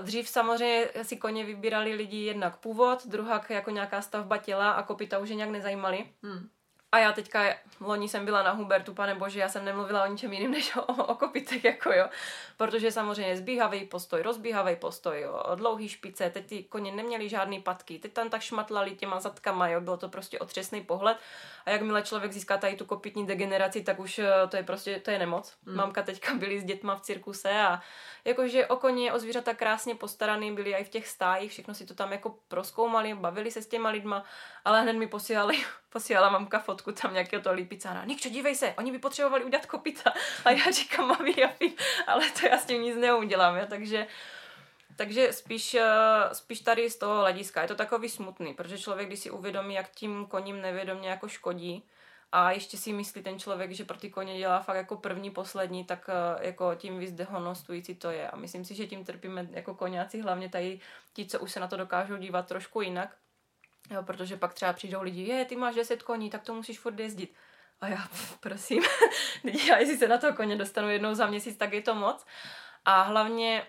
Dřív samozřejmě si koně vybírali lidi jednak původ, druhak jako nějaká stavba těla a kopyta už je nějak nezajímaly. A já teďka, loni jsem byla na Hubertu, panebože, já jsem nemluvila o ničem jiným než o kopytech, jako jo. Protože samozřejmě zbíhavej postoj, rozbíhavej postoj, jo, dlouhý špice, teď ty koně neměli žádný patky, teď tam tak šmatlali těma zadkama, jo, bylo to prostě otřesný pohled. A jakmile člověk získá tady tu kopytní degeneraci, tak už to je prostě, to je nemoc. Mamka teďka byli s dětma v cirkuse a jakože o koně, o zvířata krásně postaraný, byli i v těch stájích, všechno si to tam jako prozkoumali, bavili se s těma lidma, ale hned mi posílala mamka fotku tam nějakého toho lípicána. Nikčo, dívej se, oni by potřebovali udělat kopyta. A já říkám, mami, ale to já s tím nic neudělám. Ja? Takže spíš tady z toho hlediska. Je to takový smutný, protože člověk, když si uvědomí, jak tím koním nevědomě jako škodí a ještě si myslí ten člověk, že pro ty koně dělá fakt jako první, poslední, tak jako tím víc dehonestující to je. A myslím si, že tím trpíme jako koňáci, hlavně tady ti, co už se na to dokážou dívat trošku jinak. Jo, protože pak třeba přijdou lidi, ty máš 10 koní, tak to musíš furt jezdit. A já, prosím, já jestli se na toho koně dostanu jednou za měsíc, tak je to moc. A hlavně,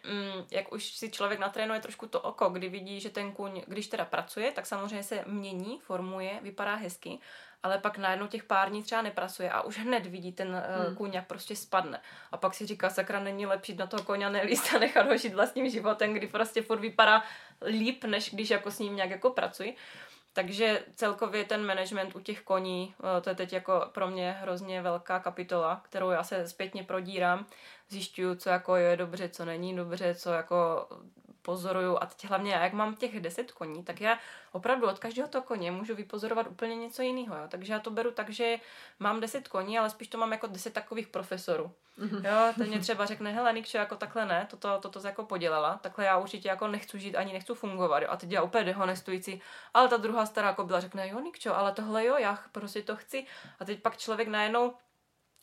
jak už si člověk natrénuje trošku to oko, kdy vidí, že ten kůň, když teda pracuje, tak samozřejmě se mění, formuje, vypadá hezky, ale pak najednou těch pár dní třeba nepracuje a už hned vidí ten kůň, jak prostě spadne. A pak si říká, sakra, není lepší na toho koně nelíst a nechat ho žít vlastním životem, kdy prostě furt vypadá líp, než když jako s ním nějak jako pracuji. Takže celkově ten management u těch koní, to je teď jako pro mě hrozně velká kapitola, kterou já se zpětně prodírám, zjišťuju, co jako je dobře, co není dobře, co jako pozoruju a teď hlavně já, jak mám těch 10 koní, tak já opravdu od každého toho koně můžu vypozorovat úplně něco jiného, jo? Takže já to beru tak, že mám 10 koní, ale spíš to mám jako 10 takových profesorů. Jo, ten mě třeba řekne, hele Nikčo, jako takhle ne, toto jako podělala, takhle já určitě jako nechci žít, ani nechci fungovat, jo? A teď já úplně dehonestující, ale ta druhá stará kobila řekne, jo Nikčo, ale tohle jo, já prostě to chci a teď pak člověk najednou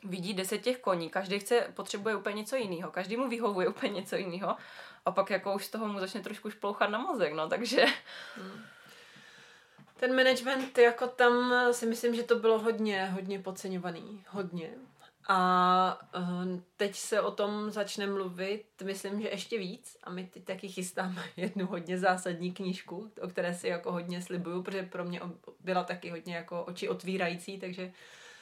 vidí 10 těch koní, každý potřebuje úplně něco jiného, každý mu vyhovuje úplně něco jiného a pak jako už z toho mu začne trošku šplouchat na mozek, no, takže... Ten management, jako tam si myslím, že to bylo hodně podceňovaný, hodně. A teď se o tom začne mluvit, myslím, že ještě víc a my teď taky chystáme jednu hodně zásadní knížku, o které si jako hodně slibuju, protože pro mě byla taky hodně jako oči otvírající, takže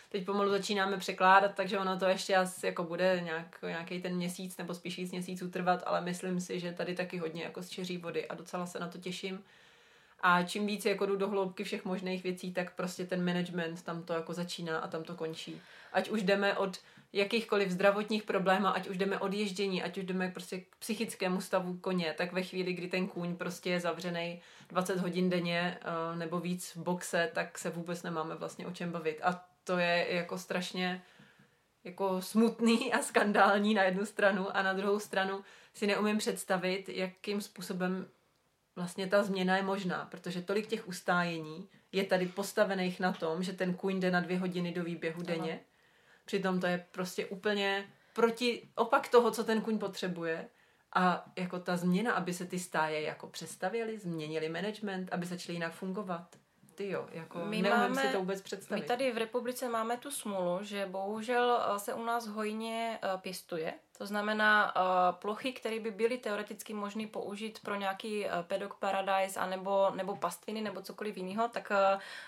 teď pomalu začínáme překládat, takže ono to ještě asi jako bude nějaký ten měsíc nebo spíš víc měsíců trvat, ale myslím si, že tady taky hodně jako zčeří vody a docela se na to těším. A čím víc jako jdu do hloubky všech možných věcí, tak prostě ten management tam to jako začíná a tam to končí. Ať už jdeme od jakýchkoliv zdravotních problémů, ať už jdeme od ježdění, ať už jdeme prostě k psychickému stavu koně, tak ve chvíli, kdy ten kůň prostě je zavřený 20 hodin denně nebo víc v boxe, tak se vůbec nemáme vlastně o čem bavit. A to je jako strašně jako smutný a skandální na jednu stranu a na druhou stranu si neumím představit, jakým způsobem vlastně ta změna je možná, protože tolik těch ustájení je tady postavených na tom, že ten kůň jde na 2 hodiny do výběhu denně. Aha. Přitom to je prostě úplně proti opak toho, co ten kůň potřebuje a jako ta změna, aby se ty stáje jako přestavěly, změnili management, aby začaly jinak fungovat. Tyjo, jako neumím si to vůbec představit. My tady v republice máme tu smůlu, že bohužel se u nás hojně pěstuje. To znamená plochy, které by byly teoreticky možné použít pro nějaký paddock paradise anebo, nebo pastviny nebo cokoliv jiného, tak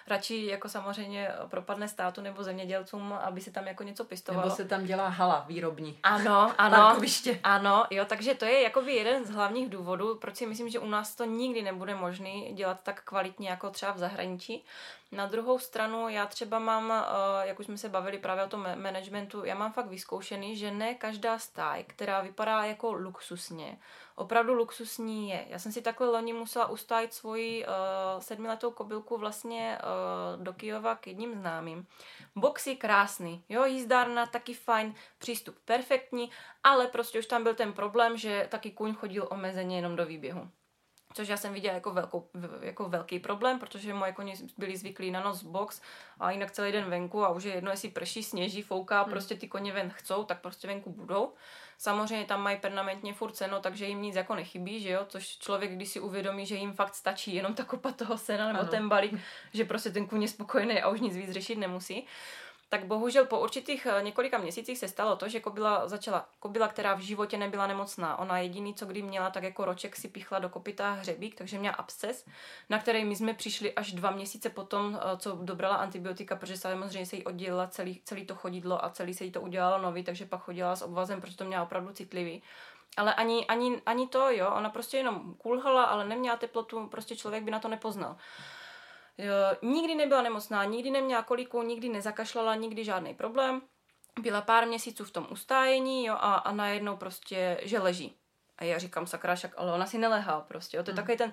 radši jako samozřejmě propadne státu nebo zemědělcům, aby se tam jako něco pěstovalo. Nebo se tam dělá hala výrobní. Ano. Parkoviště. Ano, jo, takže to je jakoby jeden z hlavních důvodů, proč si myslím, že u nás to nikdy nebude možný dělat tak kvalitně jako třeba v zahraničí. Na druhou stranu já třeba mám, jak už jsme se bavili právě o tom managementu, já mám fakt vyzkoušený, že ne každá stáj, která vypadá jako luxusně, opravdu luxusní je. Já jsem si takhle loni musela ustájit svoji 7letou kobylku vlastně do Kyjova k jedním známým. Boxy krásný, jo, jízdárna taky fajn, přístup perfektní, ale prostě už tam byl ten problém, že taky kůň chodil omezeně jenom do výběhu. Což já jsem viděla jako velký problém, protože moje koně byli zvyklí na noc box a jinak celý den venku a už je jedno, jestli prší, sněží, fouká, prostě ty koně ven chcou, tak prostě venku budou. Samozřejmě tam mají permanentně furt seno, takže jim nic jako nechybí, že jo, což člověk, když si uvědomí, že jim fakt stačí jenom ta kopa toho sena nebo ten balík, že prostě ten kůň je spokojený a už nic víc řešit nemusí. tak bohužel po určitých několika měsících se stalo to, že kobyla, která v životě nebyla nemocná, ona jediný, co kdy měla, tak jako roček si pichla do kopyta hřebík, takže měla absces, na který my jsme přišli až 2 měsíce potom, co dobrala antibiotika, protože samozřejmě se jí oddělila celý to chodidlo a celý se jí to udělalo nový, takže pak chodila s obvazem, protože to měla opravdu citlivý. Ale ani to, jo, ona prostě jenom kulhala, ale neměla teplotu, prostě člověk by na to nepoznal. Nikdy nebyla nemocná, nikdy neměla koliku, nikdy nezakašlala, nikdy žádný problém. Byla pár měsíců v tom ustájení, jo, a najednou prostě, že leží. A já říkám, sakrášak, ale ona si nelehá prostě, jo. To je takový ten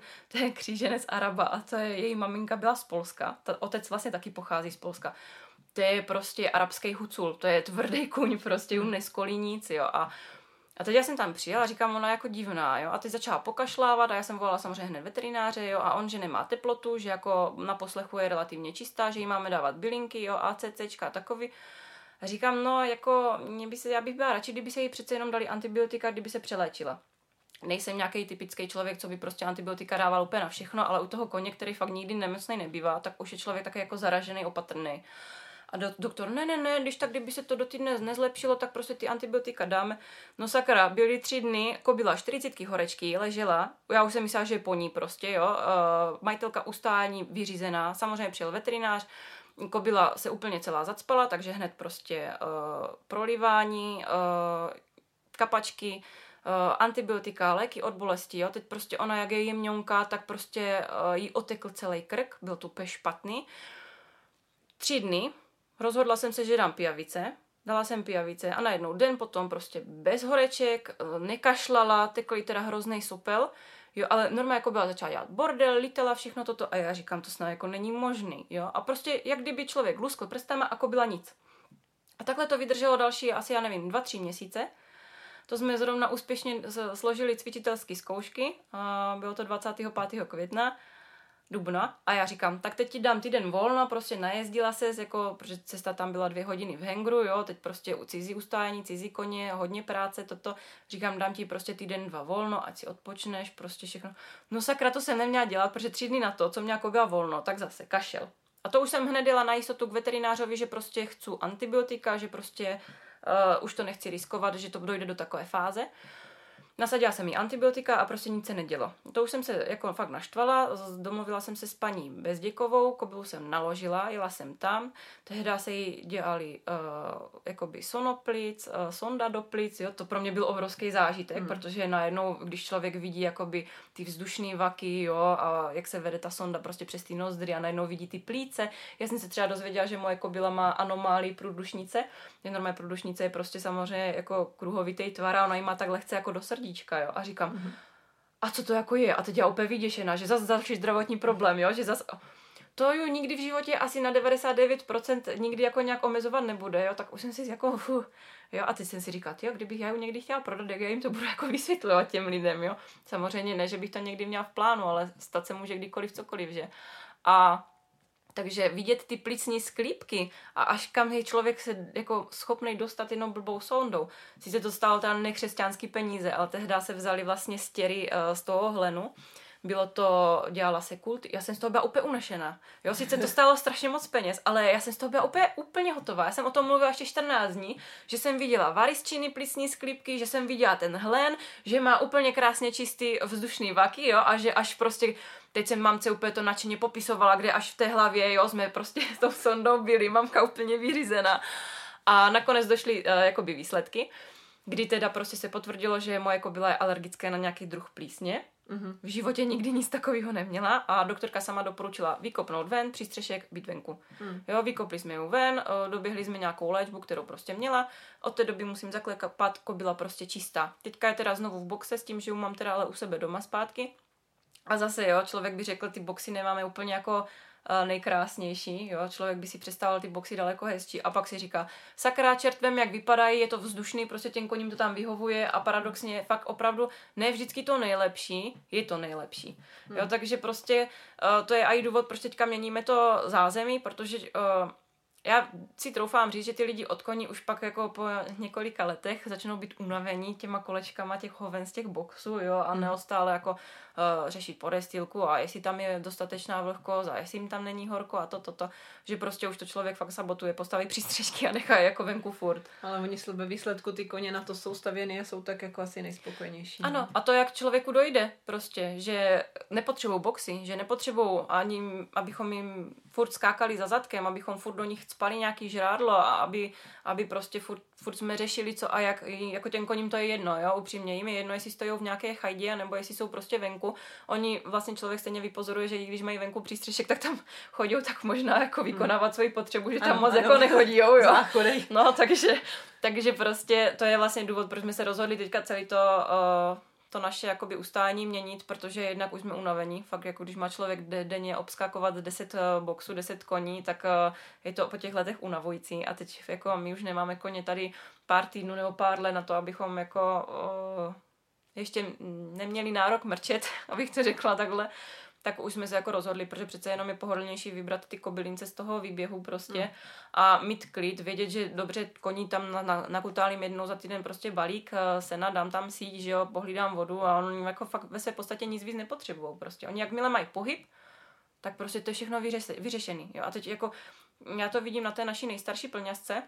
kříženec Araba a to je, její maminka byla z Polska, otec vlastně taky pochází z Polska. To je prostě arabský hucul, to je tvrdý kuň, prostě jim neskolí nic, jo, a teď já jsem tam přijela, říkám, ona jako divná, jo, a teď začala pokašlávat a já jsem volala samozřejmě hned veterináře, jo, a on, že nemá teplotu, že jako na poslechu je relativně čistá, že jí máme dávat bylinky, jo, ACCčka a takový. A říkám, no, jako, já bych byla radši, kdyby se jí přece jenom dali antibiotika, kdyby se přeléčila. Nejsem nějaký typický člověk, co by prostě antibiotika dával úplně na všechno, ale u toho koně, který fakt nikdy nemocný nebývá, tak už je člověk taky jako zaražený, opatrný. A doktor, ne, když tak, kdyby se to do týdne nezlepšilo, tak prostě ty antibiotika dáme. No sakra, byly 3 dny, kobyla 40 horečky, ležela, já už jsem myslela, že je po ní prostě, jo, majitelka ustání vyřízená, samozřejmě přijel veterinář, kobyla se úplně celá zacpala, takže hned prostě prolivání, kapačky, antibiotika, léky od bolesti, jo, teď prostě ona, jak je jemňonka, tak prostě jí otekl celý krk, byl to úplně špatný. 3 dny, rozhodla jsem se, že dám pijavice, dala jsem pijavice a najednou den potom prostě bez horeček, nekašlala, tekl jí teda hrozný sopel, jo, ale normálně jako byla začala dělat bordel, litela, všechno toto a já říkám, to snad jako není možný, jo, a prostě jak kdyby člověk luskl prstama a kobyla nic. A takhle to vydrželo další asi, 2-3 měsíce, to jsme zrovna úspěšně složili cvičitelské zkoušky, a bylo to 25. dubna a já říkám, tak teď ti dám týden volno, prostě najezdila ses, jako, protože cesta tam byla 2 hodiny v hengru, jo, teď prostě u cizí ustájení, cizí koně, hodně práce, toto, říkám, dám ti prostě týden 2 volno, ať si odpočneš, prostě všechno. No sakra, to jsem neměla dělat, protože 3 dny na to, co mě jako byla volno, tak zase kašel. A to už jsem hned jela na jistotu k veterinářovi, že prostě chci antibiotika, že prostě už to nechci riskovat, že to dojde do takové fáze. Nasadila jsem jí antibiotika a prostě nic se nedělo. To už jsem se jako fakt naštvala, domluvila jsem se s paní Bezděkovou, kobylu jsem naložila, jela jsem tam, tehdy se jí dělali jakoby sonoplic, sonda do plic, jo, to pro mě byl obrovský zážitek, protože najednou, když člověk vidí jakoby ty vzdušné vaky, jo, a jak se vede ta sonda prostě přes ty nozdry a najednou vidí ty plíce, já jsem se třeba dozvěděla, že moje kobyla má anomálii průdušnice, je normální průdušnice, je prostě samozřejmě jako kruhovitý tvar a ona ji má tak lehce jako do srdce. Jo? A říkám, a co to jako je? A teď já úplně vyděšená, že zase další zdravotní problém, jo? Že zase... To jo, nikdy v životě asi na 99% nikdy jako nějak omezovat nebude, jo? Tak už jsem si jako... jo? A teď jsem si říkala, jo, kdybych já ji někdy chtěla prodat, jak já jim to budu jako vysvětlovat těm lidem, jo? Samozřejmě ne, že bych to někdy měla v plánu, ale stát se může kdykoliv cokoliv, že? A... Takže vidět ty plicní sklípky a až kam je člověk se jako schopnej dostat jenom blbou sondou. Sice to stálo teda nekřesťanský peníze, ale tehdy se vzali vlastně stěry z toho hlenu. Bylo to, dělala se kult, já jsem z toho byla úplně unešená. Jo, sice to stálo strašně moc peněz, ale já jsem z toho byla úplně hotová. Já jsem o tom mluvila ještě 14 dní, že jsem viděla varisčiny, plicní sklípky, že jsem viděla ten hlen, že má úplně krásně čistý vzdušný vaky, jo, a že až prostě... Teď jsem mamce úplně to nadšeně popisovala, kde až v té hlavě, jo, jsme prostě s tou sondou byli, mamka úplně vyřízená. A nakonec došly jakoby výsledky, kdy teda prostě se potvrdilo, že moje kobyla je alergická na nějaký druh plísně. V životě nikdy nic takového neměla a doktorka sama doporučila vykopnout ven, přístřešek, být venku. Jo, vykopli jsme ju ven, doběhli jsme nějakou léčbu, kterou prostě měla. Od té doby musím zaklepat, kobyla prostě čistá. Teďka je teda znovu v boxe s tím, že ju mám teda ale u sebe doma zpátky. A zase, jo, člověk by řekl, ty boxy nemáme úplně jako nejkrásnější, jo, člověk by si představoval ty boxy daleko hezčí a pak si říká, sakra, čertvem, jak vypadají, je to vzdušný, prostě těm koním to tam vyhovuje a paradoxně fakt opravdu ne vždycky to nejlepší, je to nejlepší. Jo, takže prostě to je i důvod, proč teďka měníme to zázemí, protože já si troufám říct, že ty lidi od koní už pak jako po několika letech začnou být unavení těma kolečkama těch hoven z těch boxů, jo, a neustále jako řeší podestýlku a jestli tam je dostatečná vlhkost a jestli jim tam není horko a to, že prostě už to člověk fakt sabotuje, postaví přístřežky a nechá jako venku furt. Ale oni ve výsledku ty koně na to jsou stavěny a jsou tak jako asi nejspokojenější. Ano, ne? A to jak člověku dojde prostě, že nepotřebují boxy, že nepotřebují ani, abychom jim furt skákali za zadkem, abychom furt do nich spali nějaký žrádlo a aby prostě furt jsme řešili co a jak, jako těm koním to je jedno, jo, upřímně jim je jedno, jestli stojí v nějaké chajdě nebo jestli jsou prostě venku. Oni vlastně člověk stejně vypozoruje, že i když mají venku přístřešek, tak tam chodí, tak možná jako vykonávat svoji potřebu, že tam ano, moc ano, jako nechodí, jo. No, takže prostě to je vlastně důvod, proč jsme se rozhodli teďka celý to naše jakoby ustání měnit, protože jednak už jsme unavení. Fakt jako když má člověk denně obskakovat 10 boxů, 10 koní, tak je to po těch letech unavující a teď jako my už nemáme koně tady pár týdnů nebo pár let na to, abychom jako ještě neměli nárok mrčet, abych to řekla takhle, tak už jsme se jako rozhodli, protože přece jenom je pohodlnější vybrat ty kobylince z toho výběhu prostě a mít klid, vědět, že dobře koní tam nakutálím jednou za týden prostě balík sena, dám tam síť, že jo, pohlídám vodu a oni jako fakt ve své podstatě nic víc nepotřebujou prostě. Oni jakmile mají pohyb, tak prostě to je všechno vyřešený, jo. A teď jako já to vidím na té naší nejstarší plňasce.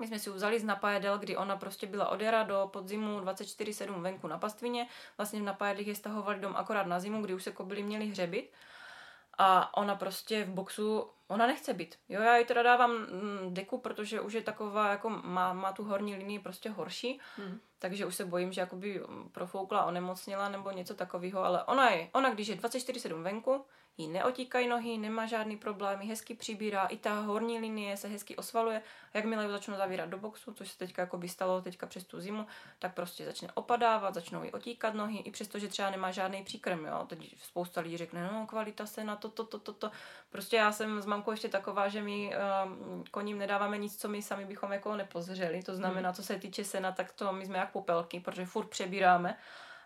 My jsme si vzali z napájedel, kdy ona prostě byla od jara do podzimu 24/7 venku na pastvině. Vlastně v napájedlích je stahovali dom akorát na zimu, kdy už se kobyly měly hřebit. A ona prostě v boxu, ona nechce být. Jo, já jí teda dávám deku, protože už je taková, jako má tu horní linii prostě horší. Takže už se bojím, že jakoby profoukla, onemocněla nebo něco takového. Ale ona když je 24/7 venku, jí neotíkají nohy, nemá žádný problémy, hezky přibírá, i ta horní linie se hezky osvaluje. Jakmile ji začnou zavírat do boxu, což se teďka jako by stalo teďka přes tu zimu, tak prostě začne opadávat, začnou jí otíkat nohy, i přesto, že třeba nemá žádný příkrm, jo. Teď spousta lidí řekne, no kvalita se na to. Prostě já jsem s mamkou ještě taková, že my koním nedáváme nic, co my sami bychom jako nepozřeli. To znamená, co se týče sena, tak to my jsme jak popelky, protože furt přebíráme.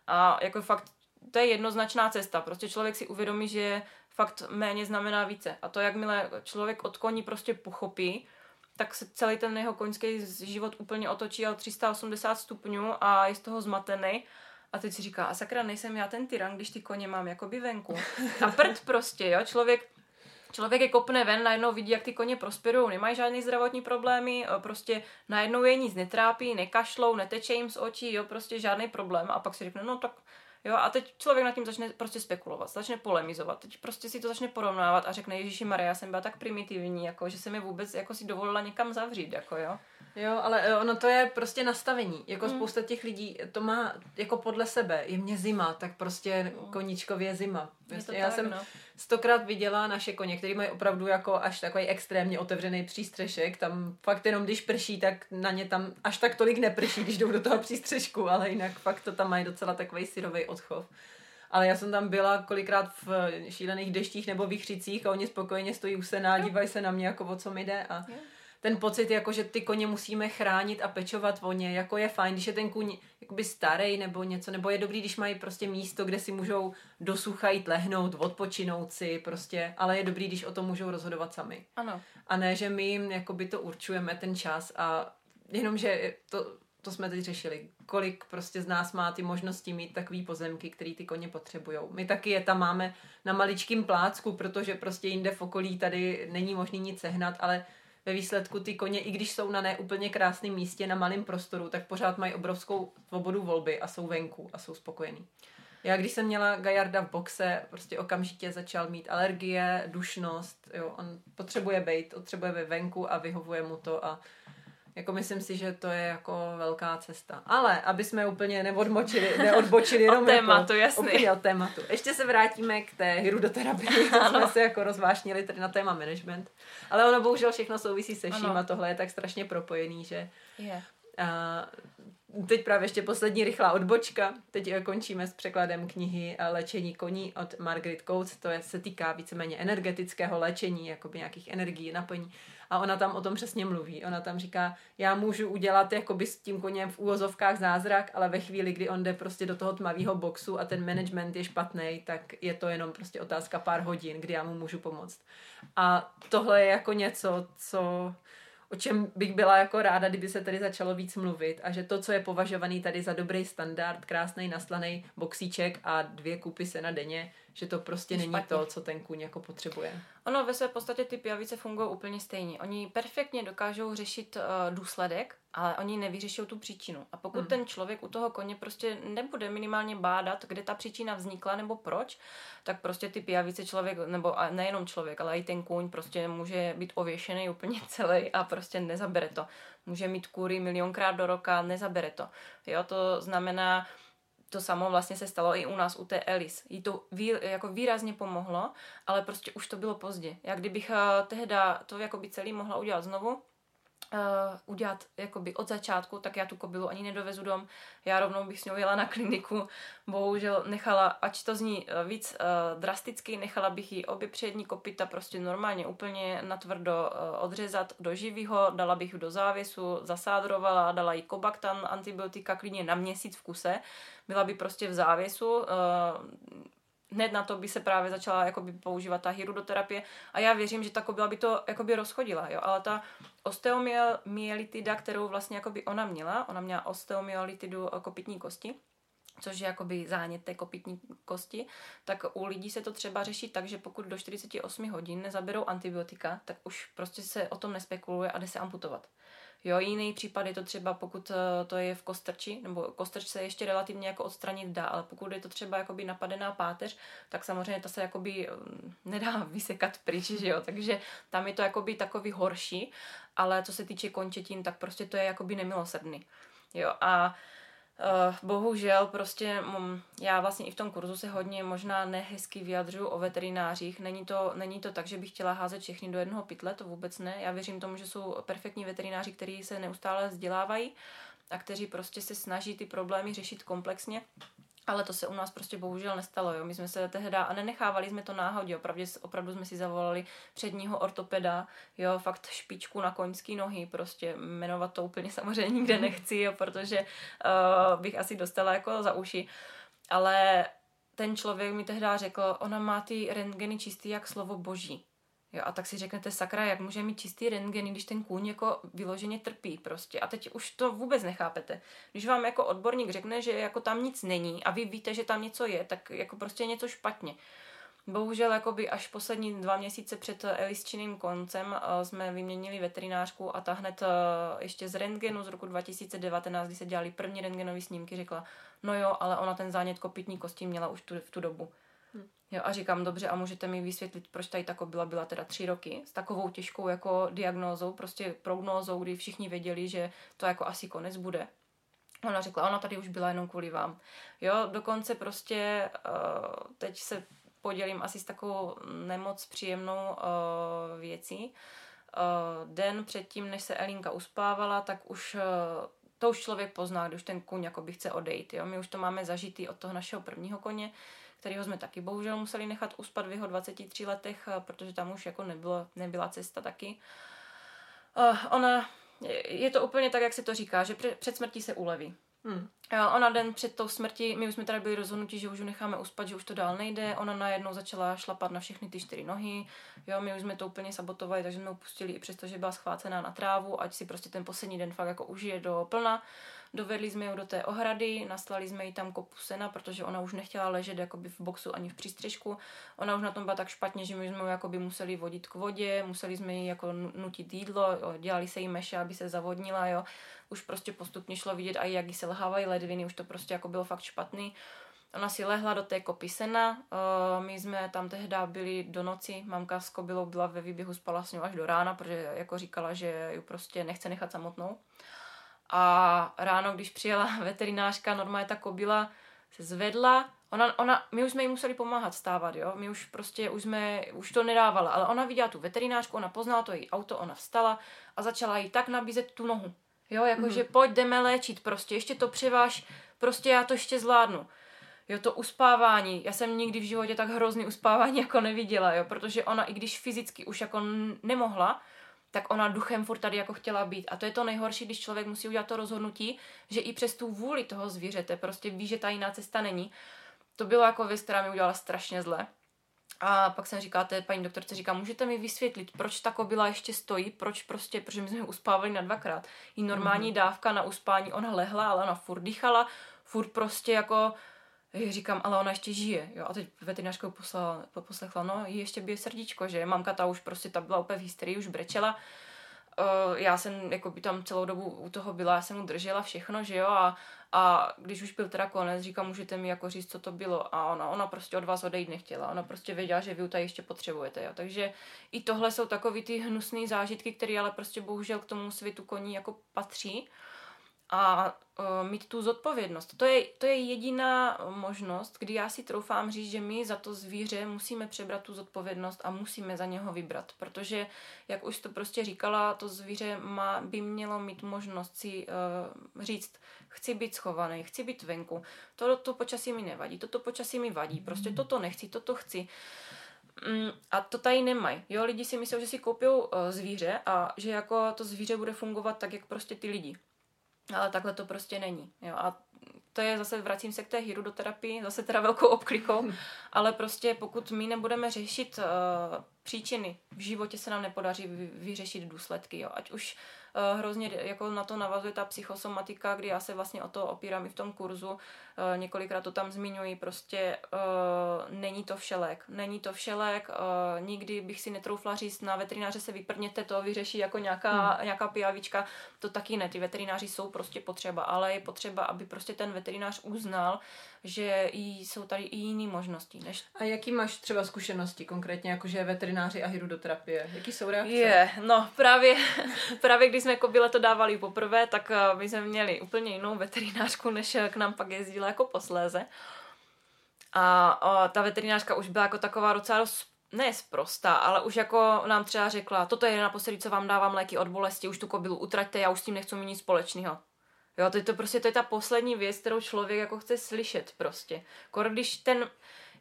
A jako fakt to je jednoznačná cesta. Prostě člověk si uvědomí, že fakt méně znamená více. A to, jakmile člověk od koní prostě pochopí, tak se celý ten jeho koňský život úplně otočí o 380 stupňů a je z toho zmatený. A teď si říká, a sakra, nejsem já ten tyran, když ty koně mám jakoby venku. A prd prostě, jo, člověk je kopne ven, najednou vidí, jak ty koně prosperujou, nemají žádné zdravotní problémy, prostě najednou je nic netrápí, nekašlou, neteče jim z očí, jo, prostě žádný problém. A pak si řekne, no tak jo, a teď člověk nad tím začne prostě spekulovat, začne polemizovat, teď prostě si to začne porovnávat a řekne, Ježíši Maria, já jsem byla tak primitivní, jako, že se mi vůbec jako si dovolila někam zavřít, jako jo. Jo, ale ono to je prostě nastavení, jako spousta těch lidí to má jako podle sebe, je mě zima, tak prostě koníčkově zima. Vlastně, já jsem 100krát viděla naše koně, který mají opravdu jako až takový extrémně otevřený přístřešek, tam fakt jenom když prší, tak na ně tam až tak tolik neprší, když jdou do toho přístřešku, ale jinak fakt to tam mají docela takovej syrovej odchov. Ale já jsem tam byla kolikrát v šílených deštích nebo výchřicích a oni spokojeně stojí u sena, dívají se na mě jako o co mi jde a... Ten pocit, jako, že ty koně musíme chránit a pečovat o ně, jako je fajn, když je ten kůň jakoby starý nebo něco, nebo je dobrý, když mají prostě místo, kde si můžou do sucha jít lehnout, odpočinout si prostě, ale je dobrý, když o tom můžou rozhodovat sami. Ano. A ne, že my jim jakoby to určujeme ten čas a jenomže to jsme teď řešili, kolik prostě z nás má ty možnosti mít takový pozemky, který ty koně potřebujou. My taky je tam máme na maličkým plácku, protože prostě jinde v okolí tady není možný nic sehnat, ale ve výsledku ty koně, i když jsou na neúplně krásném místě, na malém prostoru, tak pořád mají obrovskou svobodu volby a jsou venku a jsou spokojení. Já když jsem měla Gajarda v boxe, prostě okamžitě začal mít alergie, dušnost, jo, on potřebuje být venku a vyhovuje mu to a jako myslím si, že to je jako velká cesta. Ale aby jsme úplně neodbočili od tématu, jasný. Od tématu. Ještě se vrátíme k té hirudoterapii. Jsme se jako rozvášnili tady na téma management. Ale ono bohužel všechno souvisí se vším a tohle je tak strašně propojený, že Teď právě ještě poslední rychlá odbočka. Teď končíme s překladem knihy Léčení koní od Margaret Coates. To se týká víceméně energetického léčení, jakoby nějakých energií, naplní. A ona tam o tom přesně mluví. Ona tam říká, já můžu udělat jakoby s tím koněm v úvozovkách zázrak, ale ve chvíli, kdy on jde prostě do toho tmavého boxu a ten management je špatný, tak je to jenom prostě otázka pár hodin, kdy já mu můžu pomoct. A tohle je jako něco, co... o čem bych byla jako ráda, kdyby se tady začalo víc mluvit a že to, co je považovaný tady za dobrý standard, krásnej naslanej boxíček a 2 kupy sena denně, že to prostě není to, co ten kůň jako potřebuje. Ono ve své podstatě ty pijavice fungují úplně stejně. Oni perfektně dokážou řešit důsledek, ale oni nevyřešou tu příčinu. A pokud ten člověk u toho koně prostě nebude minimálně bádat, kde ta příčina vznikla nebo proč, tak prostě ty pijavice člověk, nebo nejenom člověk, ale i ten kůň prostě může být ověšený úplně celý a prostě nezabere to. Může mít kůry milionkrát do roka, nezabere to. Jo, to znamená, to samo vlastně se stalo i u nás, u té Elis. Jí to jako výrazně pomohlo, ale prostě už to bylo pozdě. Já kdybych tehda to jakoby celý mohla udělat znovu, udělat jakoby od začátku, tak já tu kobylu ani nedovezu dom, já rovnou bych s ňou jela na kliniku, bohužel nechala, ač to zní víc drasticky, nechala bych jí obě přední kopyta prostě normálně úplně natvrdo odřezat do živýho, dala bych ji do závěsu, zasádrovala, dala jí Kolbactan, antibiotika klidně na měsíc v kuse, byla by prostě v závěsu, hned na to by se právě začala jakoby používat ta hirudoterapie a já věřím, že ta kobyla by to jakoby rozchodila, jo, ale ta osteomyelitida, kterou vlastně jakoby ona měla osteomyelitidu kopytní kosti, což je jakoby zánět té kopytní kosti, tak u lidí se to třeba řeší tak, že pokud do 48 hodin nezaberou antibiotika, tak už prostě se o tom nespekuluje a jde se amputovat. Jo, jiný případ je to třeba, pokud to je v kostrči, nebo kostrč se ještě relativně jako odstranit dá, ale pokud je to třeba jakoby napadená páteř, tak samozřejmě ta se jakoby nedá vysekat pryč, že jo, takže tam je to jakoby takový horší, ale co se týče končetin, tak prostě to je jakoby nemilosrdný, jo, a bohužel prostě já vlastně i v tom kurzu se hodně možná nehezky vyjadřuju o veterinářích. Není to tak, že bych chtěla házet všechny do jednoho pytle, to vůbec ne. Já věřím tomu, že jsou perfektní veterináři, kteří se neustále vzdělávají a kteří prostě se snaží ty problémy řešit komplexně. Ale to se u nás prostě bohužel nestalo, jo. My jsme se tehdy a nenechávali jsme to náhodě, opravdu jsme si zavolali předního ortopeda, jo, fakt špičku na koňský nohy, prostě jmenovat to úplně samozřejmě nikde nechci, jo, protože bych asi dostala jako za uši, ale ten člověk mi tehdy řekl, ona má ty rentgeny čistý jak slovo boží. Jo, a tak si řeknete, sakra, jak může mít čistý rentgen, když ten kůň jako vyloženě trpí prostě. A teď už to vůbec nechápete. Když vám jako odborník řekne, že jako tam nic není a vy víte, že tam něco je, tak jako prostě něco špatně. Bohužel jakoby až poslední 2 měsíce před Elisčiným koncem jsme vyměnili veterinářku a ta hned ještě z rentgenu z roku 2019, kdy se dělali první rentgenové snímky, řekla, no jo, ale ona ten zánět kopytní kosti měla už v tu dobu. Jo, a říkám, dobře, a můžete mi vysvětlit, proč tady ta kobyla byla teda 3 roky s takovou těžkou jako diagnózou, prostě prognózou, kdy všichni věděli, že to jako asi konec bude. Ona řekla, ona tady už byla jenom kvůli vám. Jo, dokonce prostě teď se podělím asi s takovou nemoc příjemnou věcí. Den předtím, než se Elinka uspávala, tak už... to už člověk pozná, když ten kůň jakoby chce odejít. Jo? My už to máme zažitý od toho našeho prvního koně, kterého jsme taky bohužel museli nechat uspat v jeho 23 letech, protože tam už jako nebyla cesta taky. Ona, je to úplně tak, jak se to říká, že před smrtí se uleví. Ona den před tou smrtí, my už jsme teda byli rozhodnutí, že už ho necháme uspat, že už to dál nejde, ona najednou začala šlapat na všechny ty 4 nohy, jo, my už jsme to úplně sabotovali, takže jsme ho pustili i přesto, že byla schvácená na trávu, ať si prostě ten poslední den fakt jako užije do plna. Dovedli jsme ji do té ohrady, naslali jsme jí tam kopu sena, protože ona už nechtěla ležet jakoby v boxu ani v přístřežku. Ona už na tom byla tak špatně, že my jsme ji jakoby museli vodit k vodě, museli jsme jí jako nutit jídlo, jo, dělali se jí meše, aby se zavodnila, jo. Už prostě postupně šlo vidět a jak jí se lhávají ledviny, už to prostě jako bylo fakt špatný. Ona si lehla do té kopy sena, my jsme tam tehdy byli do noci, mamka s kobylou byla ve výběhu, spala s ní až do rána, protože jako říkala, že ji prostě nechce nechat samotnou. A ráno, když přijela veterinářka, normálně ta kobyla se zvedla, my už jsme jí museli pomáhat stávat, jo, my už prostě, už to nedávala, ale ona viděla tu veterinářku, ona poznala to její auto, ona vstala a začala jí tak nabízet tu nohu. Jo, jakože pojď, jdeme léčit, prostě ještě to přiváž, prostě já to ještě zvládnu. Jo, to uspávání, já jsem nikdy v životě tak hrozný uspávání jako neviděla, jo, protože ona, i když fyzicky už jako nemohla, tak ona duchem furt tady jako chtěla být. A to je to nejhorší, když člověk musí udělat to rozhodnutí, že i přes tu vůli toho zvířete, prostě ví, že ta jiná cesta není. To bylo jako věc, která mi udělala strašně zle. A pak jsem říkala té paní doktorce, říkám, můžete mi vysvětlit, proč ta kobyla ještě stojí, proč prostě, protože my jsme ho uspávali na 2x. Jí normální dávka na uspání, ona lehla, ale ona furt dýchala, furt prostě jako, říkám, ale ona ještě žije, jo, a teď veterinářka poslechla, no, jí ještě bije srdíčko, že mamka ta už prostě, ta byla úplně v hysterii, už brečela, já jsem jako by tam celou dobu u toho byla, já jsem mu držela všechno, že jo, a když už byl teda konec, říkám, můžete mi jako říct, co to bylo, a ona prostě od vás odejít nechtěla, ona prostě věděla, že vy ji tady ještě potřebujete, jo, takže i tohle jsou takový ty hnusné zážitky, které ale prostě bohužel k tomu světu koní jako patří. A mít tu zodpovědnost. To je jediná možnost, kdy já si troufám říct, že my za to zvíře musíme přebrat tu zodpovědnost a musíme za něho vybrat, protože, jak už to prostě říkala, to zvíře by mělo mít možnost si říct, chci být schovaný, chci být venku, toto počasí mi nevadí, toto počasí mi vadí, prostě toto nechci, toto chci. A to tady nemají. Jo, lidi si myslí, že si koupí zvíře a že jako to zvíře bude fungovat tak, jak prostě ty lidi. Ale takhle to prostě není. Jo. A to je zase, vracím se k té hirudoterapii, zase teda velkou obklikou, ale prostě pokud my nebudeme řešit příčiny, v životě se nám nepodaří vyřešit důsledky. Jo. Ať už hrozně jako na to navazuje ta psychosomatika, kdy já se vlastně o to opírám i v tom kurzu, několikrát to tam zmiňuji, prostě není to všelék. Není to všelék, nikdy bych si netroufla říct, na veterináře se vyprdněte, to vyřeší jako nějaká pijavička, to taky ne, ty veterináři jsou prostě potřeba, ale je potřeba, aby prostě ten veterinář uznal, že jsou tady i jiné možnosti. Než... A jaký máš třeba zkušenosti konkrétně, jakože veterináři a hirudoterapie? Jaký jsou reakce? No právě když jsme kobyle to dávali poprvé, tak my jsme měli úplně jinou veterinářku, než k nám pak jezdila jako posléze. A ta veterinářka už byla jako taková docela ne sprostá, ale už jako nám třeba řekla, toto je naposledy, co vám dávám léky od bolesti, už tu kobylu utraťte, já už s tím nechci mít nic společného. Jo, to je ta poslední věc, kterou člověk jako chce slyšet prostě. Kor když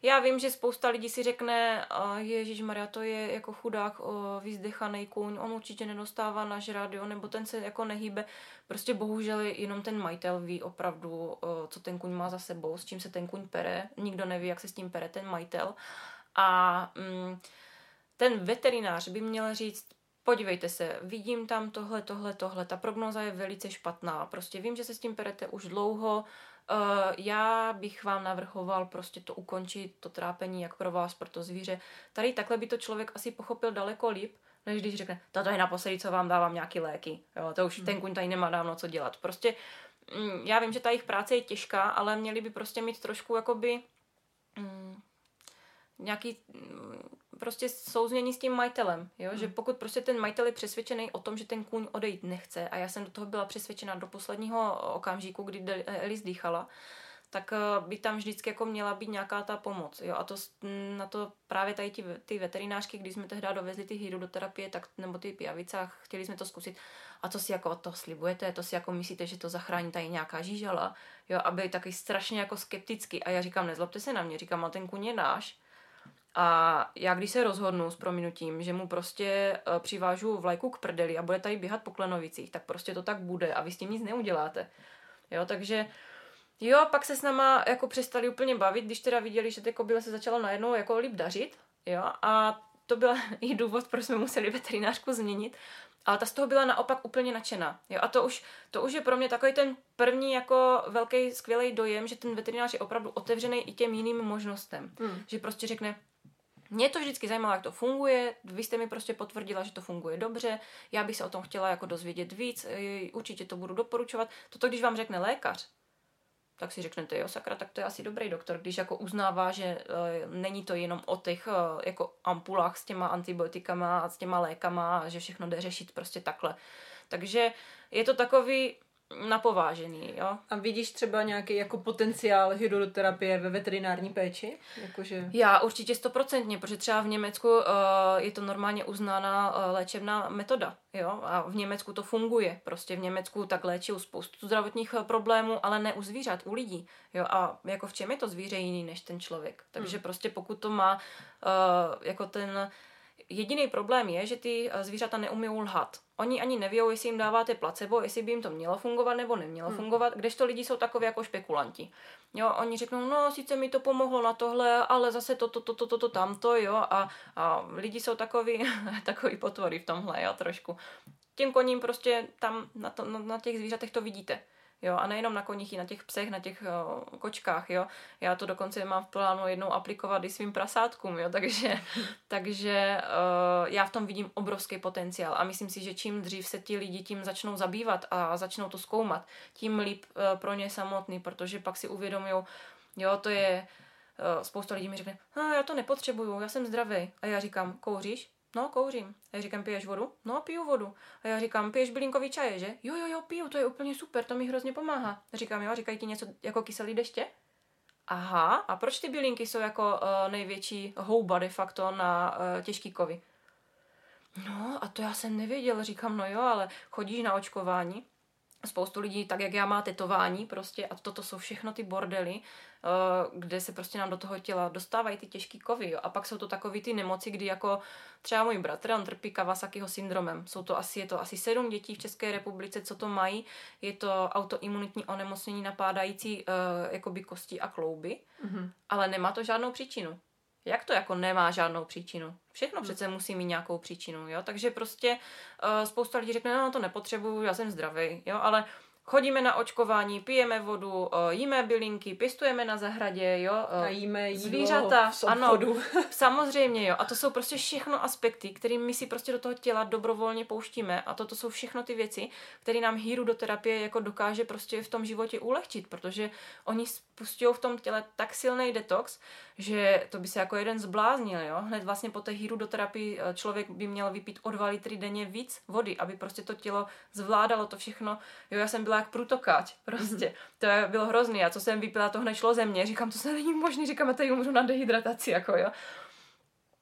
já vím, že spousta lidí si řekne, ježišmarja, to je jako chudák, vyzdechanej kůň, on určitě nedostává nažrát, jo, nebo ten se jako nehýbe. Prostě bohužel jenom ten majitel ví opravdu, co ten kůň má za sebou, s čím se ten kůň pere. Nikdo neví, jak se s tím pere ten majitel. A ten veterinář by měl říct, podívejte se, vidím tam tohle, ta prognóza je velice špatná, prostě vím, že se s tím perete už dlouho, já bych vám navrhoval prostě to ukončit, to trápení, jak pro vás, pro to zvíře. Tady takhle by to člověk asi pochopil daleko líp, než když řekne, toto je naposledy, co vám dávám nějaký léky, jo, to už ten kuň tady nemá dávno co dělat. Prostě já vím, že ta jejich práce je těžká, ale měli by prostě mít trošku jakoby... nějaký prostě souznění s tím majitelem, jo? Že pokud prostě ten majitel je přesvědčený o tom, že ten kůň odejít nechce, a já jsem do toho byla přesvědčena do posledního okamžiku, kdy Elis dýchala, tak by tam vždycky jako měla být nějaká ta pomoc. Jo? A to na to právě tady ty veterinářky, když jsme tehdy dovezli ty hirudoterapie, tak nebo ty pijavice a chtěli jsme to zkusit. A co si jako to slibujete, to si jako myslíte, že to zachrání tady nějaká žížala, jo? A byli taky strašně jako skeptický. A já říkám, nezlobte se na mě, říkám, ale ten kůň je náš. A já když se rozhodnu s prominutím, že mu prostě přivážu vlajku k prdeli a bude tady běhat po Klenovicích, tak prostě to tak bude a vy s tím nic neuděláte. Jo, takže jo, pak se s náma jako přestali úplně bavit, když teda viděli, že té kobyle se začalo najednou jako líp dařit, jo, a to byl i důvod, proč jsme museli veterinářku změnit, ale ta z toho byla naopak úplně nadšená. Jo, a to už je pro mě takový ten první jako velký skvělý dojem, že ten veterinář je opravdu otevřený i těm jiným možnostem, že prostě řekne, mě to vždycky zajímalo, jak to funguje, vy jste mi prostě potvrdila, že to funguje dobře, já bych se o tom chtěla jako dozvědět víc, určitě to budu doporučovat. Toto, když vám řekne lékař, tak si řeknete, jo sakra, tak to je asi dobrý doktor, když jako uznává, že není to jenom o těch jako ampulách s těma antibiotikama a s těma lékama, že všechno jde řešit prostě takhle. Takže je to takový napovážený, jo. A vidíš třeba nějaký jako potenciál hirudoterapie ve veterinární péči? Jakože... Já určitě 100%, protože třeba v Německu je to normálně uznána léčebná metoda, jo. A v Německu to funguje, prostě v Německu tak léčí spoustu zdravotních problémů, ale ne u zvířat, u lidí, jo. A jako v čem je to zvíře jiný než ten člověk? Takže prostě pokud to má jako ten... Jediný problém je, že ty zvířata neumí lhat. Oni ani neví, jestli jim dáváte placebo, jestli by jim to mělo fungovat nebo nemělo fungovat, kdežto lidi jsou takoví jako špekulanti. Jo, oni řeknou, no sice mi to pomohlo na tohle, ale zase to tamto, jo, a lidi jsou takový potvory v tomhle, jo, trošku. Těm koním prostě tam na těch zvířatech to vidíte. Jo, a nejenom na koních, i na těch psech, na těch kočkách, jo. Já to dokonce mám v plánu jednou aplikovat i svým prasátkům, jo, takže já v tom vidím obrovský potenciál a myslím si, že čím dřív se ti lidi tím začnou zabývat a začnou to zkoumat, tím líp pro ně samotný, protože pak si uvědomujou, jo, to je, spousta lidí mi řekne, já to nepotřebuju, já jsem zdravý. A já říkám, kouříš? No, kouřím. A já říkám, piješ vodu? No, piju vodu. A já říkám, piješ bylinkový čaje, že? Jo, piju, to je úplně super, to mi hrozně pomáhá. A říkám, jo, říkají ti něco jako kyselý deště? Aha, a proč ty bylinky jsou jako největší houba de facto na těžký kovy? No, a to já jsem nevěděl, říkám, no jo, ale chodíš na očkování? Spoustu lidí, tak jak já, má tetování prostě a toto jsou všechno ty bordely, kde se prostě nám do toho těla dostávají ty těžký kovy, jo. A pak jsou to takový ty nemoci, kdy jako třeba můj bratr, on trpí Kawasakiho syndromem. Je to asi 7 dětí v České republice, co to mají. Je to autoimunitní onemocnění napádající jakoby kosti a klouby, ale nemá to žádnou příčinu. Jak to jako nemá žádnou příčinu? Všechno přece musí mít nějakou příčinu, jo? Takže prostě spousta lidí řekne, no to nepotřebuju, já jsem zdravý, jo? Ale chodíme na očkování, pijeme vodu, jíme bylinky, pěstujeme na zahradě, jo? A jíme jídlo zvířata, z obchodu. Ano, samozřejmě, jo. A to jsou prostě všechno aspekty, kterým my si prostě do toho těla dobrovolně pouštíme. A toto jsou všechno ty věci, které nám hirudoterapie jako dokáže prostě v tom životě ulehčit, protože oni spustili v tom těle tak silný detox, že to by se jako jeden zbláznil, jo. Hned vlastně po té hirudoterapii člověk by měl vypít o 2 litry denně víc vody, aby prostě to tělo zvládalo to všechno. Jo, já jsem byla jak prutokáč, prostě. To bylo hrozný. A co jsem vypila, to hned šlo ze mě. Říkám, to se není možný, říkám, já tady umřu na dehydrataci, jako jo.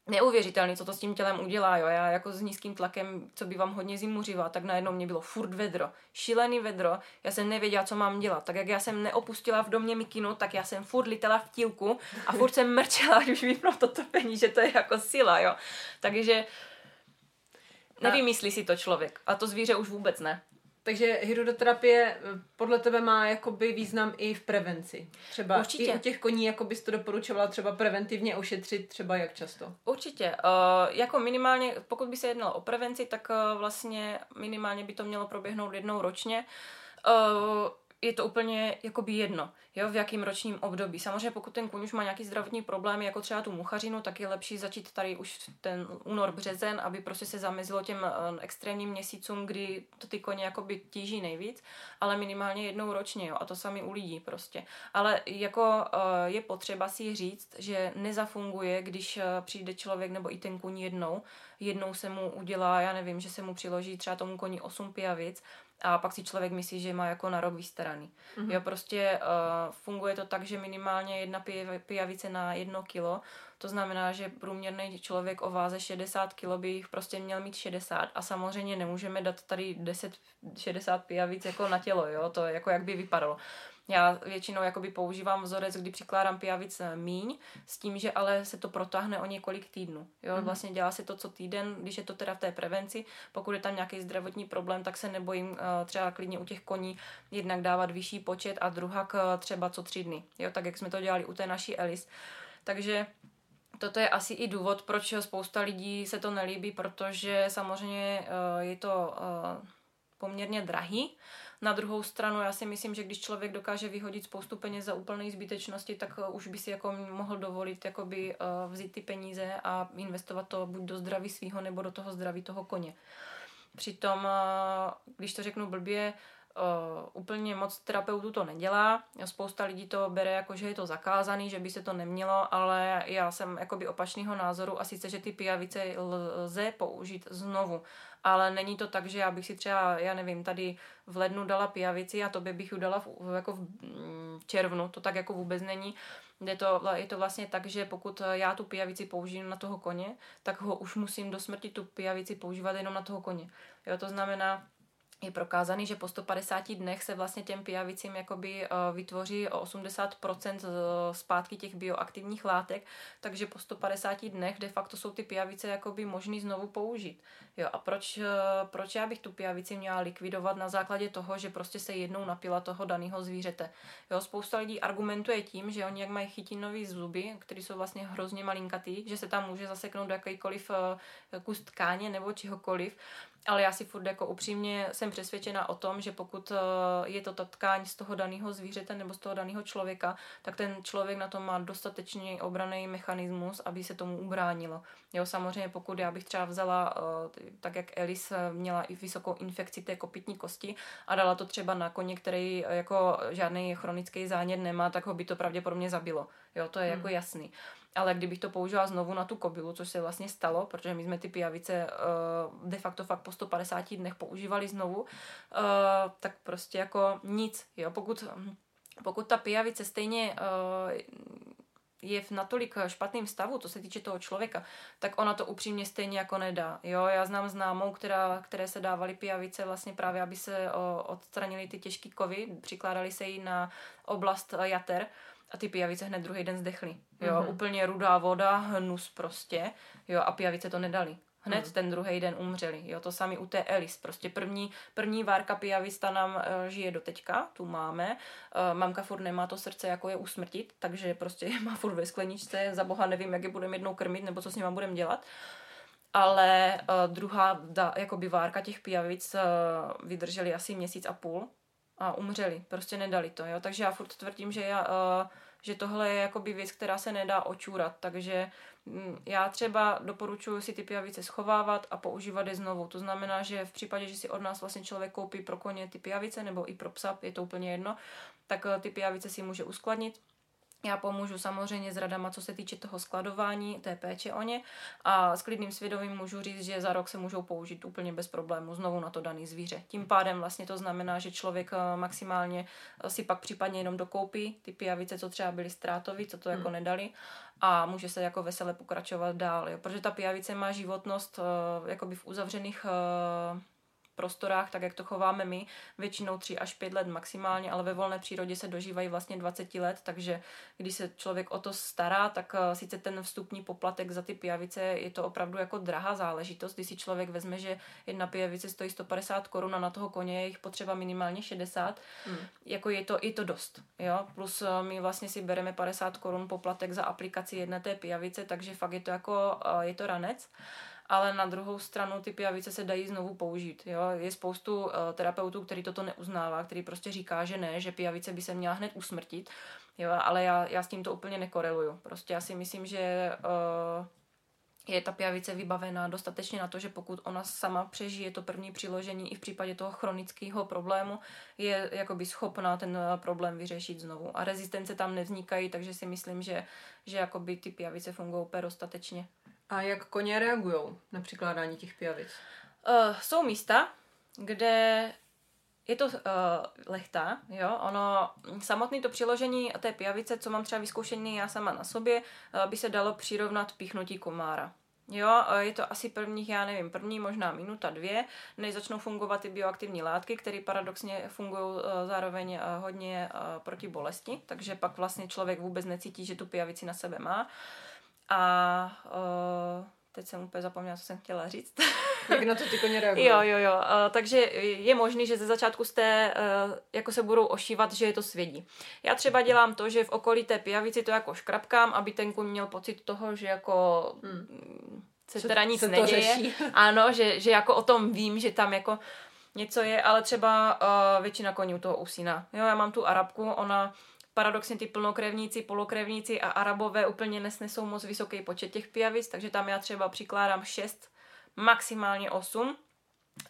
Neuvěřitelný, co to s tím tělem udělá, jo. Já jako s nízkým tlakem, co by vám hodně zimuřiva, tak najednou mě bylo furt vedro. Šílený vedro. Já jsem nevěděla, co mám dělat. Tak jak já jsem neopustila v domě mikinu, tak já jsem furt litala v tílku a furt jsem mrčela, když vypnu to topení, že to je jako sila, jo. Takže nevymyslí si to člověk. A to zvíře už vůbec ne. Takže hirudoterapie podle tebe má jakoby význam i v prevenci. Třeba určitě. I u těch koní jakoby jsi to doporučovala třeba preventivně ošetřit třeba jak často? Určitě. Jako minimálně, pokud by se jednalo o prevenci, tak vlastně minimálně by to mělo proběhnout jednou ročně. Je to úplně jakoby jedno, jo, v jakým ročním období. Samozřejmě pokud ten kůň už má nějaký zdravotní problémy, jako třeba tu muchařinu, tak je lepší začít tady už ten únor, březen, aby prostě se zamezilo těm extrémním měsícům, kdy to ty koně jakoby tíží nejvíc, ale minimálně jednou ročně, jo, a to sami u lidí prostě. Ale jako je potřeba si říct, že nezafunguje, když přijde člověk nebo i ten kůň jednou se mu udělá, já nevím, že se mu přiloží třeba tomu koni 8 pijavic, a pak si člověk myslí, že má jako na rok vystaraný. Jo, prostě funguje to tak, že minimálně 1 pijavice na 1 kilo, to znamená, že průměrný člověk o váze 60 kilo by jich prostě měl mít 60 a samozřejmě nemůžeme dát tady 10-60 pijavic jako na tělo, jo, to jako jak by vypadalo. Já většinou jakoby používám vzorec, kdy přikládám pijavic míň, s tím, že ale se to protáhne o několik týdnů. Jo? Vlastně dělá se to co týden, když je to teda v té prevenci. Pokud je tam nějaký zdravotní problém, tak se nebojím třeba klidně u těch koní jednak dávat vyšší počet a druhak třeba co 3 dny. Jo? Tak jak jsme to dělali u té naší Elis. Takže toto je asi i důvod, proč spousta lidí se to nelíbí, protože samozřejmě je to poměrně drahý. Na druhou stranu, já si myslím, že když člověk dokáže vyhodit spoustu peněz za úplné zbytečnosti, tak už by si jako mohl dovolit jakoby vzít ty peníze a investovat to buď do zdraví svýho, nebo do toho zdraví toho koně. Přitom, když to řeknu blbě, Úplně moc terapeutů to nedělá. Spousta lidí to bere jako, že je to zakázaný, že by se to nemělo, ale já jsem jakoby opačného názoru a sice, že ty pijavice lze použít znovu. Ale není to tak, že já bych si třeba, já nevím, tady v lednu dala pijavici a tobě bych ji dala v červnu. To tak jako vůbec není. Je to vlastně tak, že pokud já tu pijavici použiju na toho koně, tak ho už musím do smrti tu pijavici používat jenom na toho koně. Jo, to znamená, je prokázaný, že po 150 dnech se vlastně těm pijavicím jakoby vytvoří o 80% zpátky těch bioaktivních látek, takže po 150 dnech de facto jsou ty pijavice jakoby možný znovu použít. Jo, a proč já bych tu pijavici měla likvidovat na základě toho, že prostě se jednou napila toho daného zvířete. Jo, spousta lidí argumentuje tím, že oni jak mají chytinový zuby, které jsou vlastně hrozně malinkatý, že se tam může zaseknout do jakýkoliv kus tkáně nebo čehokoliv. Ale já si furt jako upřímně jsem přesvědčena o tom, že pokud je to ta tkáň z toho daného zvířete nebo z toho daného člověka, tak ten člověk na to má dostatečný obranný mechanismus, aby se tomu ubránilo. Jo, samozřejmě pokud já bych třeba vzala, tak jak Elis měla i vysokou infekci té kopytní kosti a dala to třeba na koně, který jako žádný chronický zánět nemá, tak ho by to pravděpodobně zabilo. Jo, to je jako jasný. Ale kdybych to použila znovu na tu kobylu, což se vlastně stalo, protože my jsme ty pijavice de facto fakt po 150 dnech používali znovu, tak prostě jako nic. Jo? Pokud ta pijavice stejně je v natolik špatném stavu, co se týče toho člověka, tak ona to upřímně stejně jako nedá. Jo? Já znám známou, které se dávaly pijavice vlastně právě, aby se odstranily ty těžké kovy, přikládaly se jí na oblast jater, a ty pijavice hned druhý den zdechly. Jo, Úplně rudá voda, hnus prostě. Jo, a pijavice to nedali. Hned ten druhý den umřeli. Jo, to sami u té Elis. Prostě první várka pijavic ta nám žije do teďka, tu máme. Mamka furt nemá to srdce, jako je usmrtit, takže prostě je má furt ve skleničce. Za boha nevím, jak je budeme jednou krmit, nebo co s nima budeme dělat. Ale druhá jakoby várka těch pijavic vydrželi asi měsíc a půl. A umřeli, prostě nedali to, jo. Takže já furt tvrdím, že tohle je jakoby věc, která se nedá očůrat, takže já třeba doporučuji si ty pijavice schovávat a používat je znovu. To znamená, že v případě, že si od nás vlastně člověk koupí pro koně ty pijavice nebo i pro psa, je to úplně jedno, tak ty pijavice si může uskladnit. Já pomůžu samozřejmě s radama, co se týče toho skladování, té péče o ně a s klidným svědomím můžu říct, že za rok se můžou použít úplně bez problému znovu na to daný zvíře. Tím pádem vlastně to znamená, že člověk maximálně si pak případně jenom dokoupí ty pijavice, co třeba byly ztrátový, co to jako nedali a může se jako vesele pokračovat dál, jo. Protože ta pijavice má životnost jakoby v uzavřených prostorách, tak jak to chováme my, většinou 3 až 5 let maximálně, ale ve volné přírodě se dožívají vlastně 20 let, takže když se člověk o to stará, tak sice ten vstupní poplatek za ty pijavice je to opravdu jako drahá záležitost, když si člověk vezme, že jedna pijavice stojí 150 Kč a na toho koně je jich potřeba minimálně 60, jako je to dost, jo, plus my vlastně si bereme 50 Kč poplatek za aplikaci jedné té pijavice, takže fakt je to ranec. Ale na druhou stranu ty pijavice se dají znovu použít. Jo? Je spoustu terapeutů, který toto neuznává, který prostě říká, že ne, že pijavice by se měla hned usmrtit, jo? Ale já s tím to úplně nekoreluju. Prostě já si myslím, že je ta pijavice vybavená dostatečně na to, že pokud ona sama přežije to první přiložení i v případě toho chronického problému, je jakoby schopná ten problém vyřešit znovu. A rezistence tam nevznikají, takže si myslím, že jakoby ty pijavice fungují úplně dostatečně. A jak koně reagujou na přikládání těch pijavic? Jsou místa, kde je to lechtá, jo, ono samotné to přiložení té pijavice, co mám třeba vyzkoušený já sama na sobě, by se dalo přirovnat píchnutí komára. Jo, je to asi první možná minuta, 2, než začnou fungovat ty bioaktivní látky, které paradoxně fungují zároveň hodně proti bolesti, takže pak vlastně člověk vůbec necítí, že tu pijavici na sebe má. A teď jsem úplně zapomněla, co jsem chtěla říct. Jak na to ty koně reagují? Jo. Takže je možný, že ze začátku jako se budou ošívat, že je to svědí. Já třeba dělám to, že v okolí té pijavici to jako škrapkám, aby ten kůň měl pocit toho, že jako se teda nic neděje. Řeší. Ano, že jako o tom vím, že tam jako něco je, ale třeba většina koní u toho usíná. Jo, já mám tu Arabku, ona... Paradoxně ty plnokrevníci, polokrevníci a Arabové úplně nesnesou moc vysoký počet těch pijavic, takže tam já třeba přikládám 6, maximálně 8.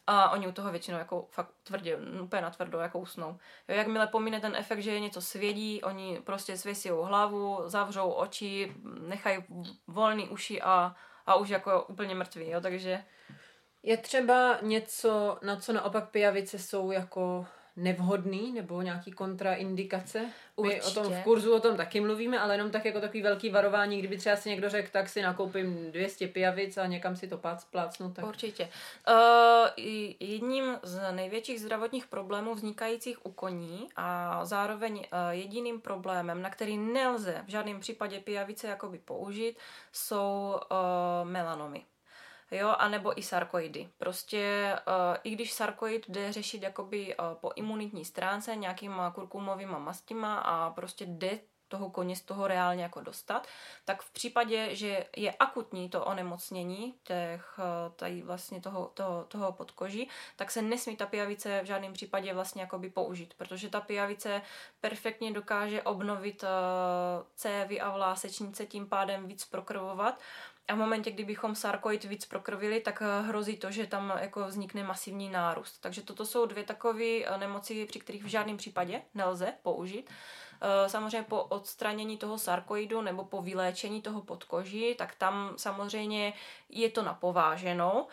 A oni u toho většinou jako fakt tvrdě, úplně natvrdo jako usnou. Jo, jakmile pomine ten efekt, že je něco svědí, oni prostě svěsijou hlavu, zavřou oči, nechají volný uši a už jako úplně mrtví, jo, takže... Je třeba něco, na co naopak pijavice jsou jako nevhodný, nebo nějaký kontraindikace? Určitě. My o tom v kurzu o tom taky mluvíme, ale jenom tak jako takový velký varování, kdyby třeba si někdo řekl, tak si nakoupím 200 pijavic a někam si to plácnu. Tak... Určitě. Jedním z největších zdravotních problémů vznikajících u koní a zároveň jediným problémem, na který nelze v žádném případě pijavice jakoby použít, jsou melanomy. Jo, anebo i sarkoidy. Prostě i když sarkoid jde řešit jakoby po imunitní stránce nějakýma kurkumovýma mastima a prostě jde toho koně z toho reálně jako dostat, tak v případě, že je akutní to onemocnění tady vlastně toho podkoží, tak se nesmí ta pijavice v žádném případě vlastně jakoby použít, protože ta pijavice perfektně dokáže obnovit cévy a vlásečnice, tím pádem víc prokrvovat. A v momentě, kdybychom sarkoid víc prokrvili, tak hrozí to, že tam jako vznikne masivní nárůst. Takže toto jsou dvě takové nemoci, při kterých v žádném případě nelze použít. Samozřejmě po odstranění toho sarkoidu nebo po vyléčení toho podkoží, tak tam samozřejmě je to na pováženou,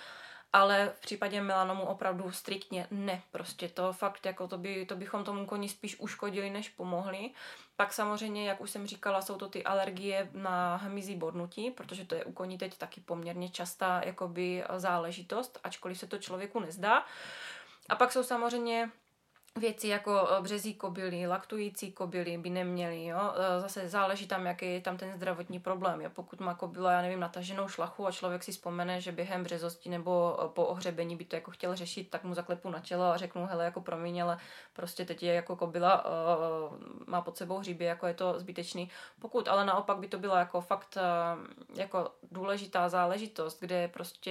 ale v případě melanomu opravdu striktně ne. Prostě to fakt, jako to bychom tomu koni spíš uškodili, než pomohli. Pak samozřejmě, jak už jsem říkala, jsou to ty alergie na hmyzí bodnutí, protože to je u koní teď taky poměrně častá jakoby záležitost, ačkoliv se to člověku nezdá. A pak jsou samozřejmě věci jako březí kobyly, laktující kobyly by neměly, jo. Zase záleží tam, jaký je tam ten zdravotní problém, jo. Pokud má kobyla, já nevím, nataženou šlachu a člověk si vzpomene, že během březosti nebo po ohřebení by to jako chtěl řešit, tak mu zaklepu na čelo a řeknu, hele, jako promiň, ale prostě teď je jako kobyla, má pod sebou hříbě, jako je to zbytečný. Pokud ale naopak by to byla jako fakt jako důležitá záležitost, kde prostě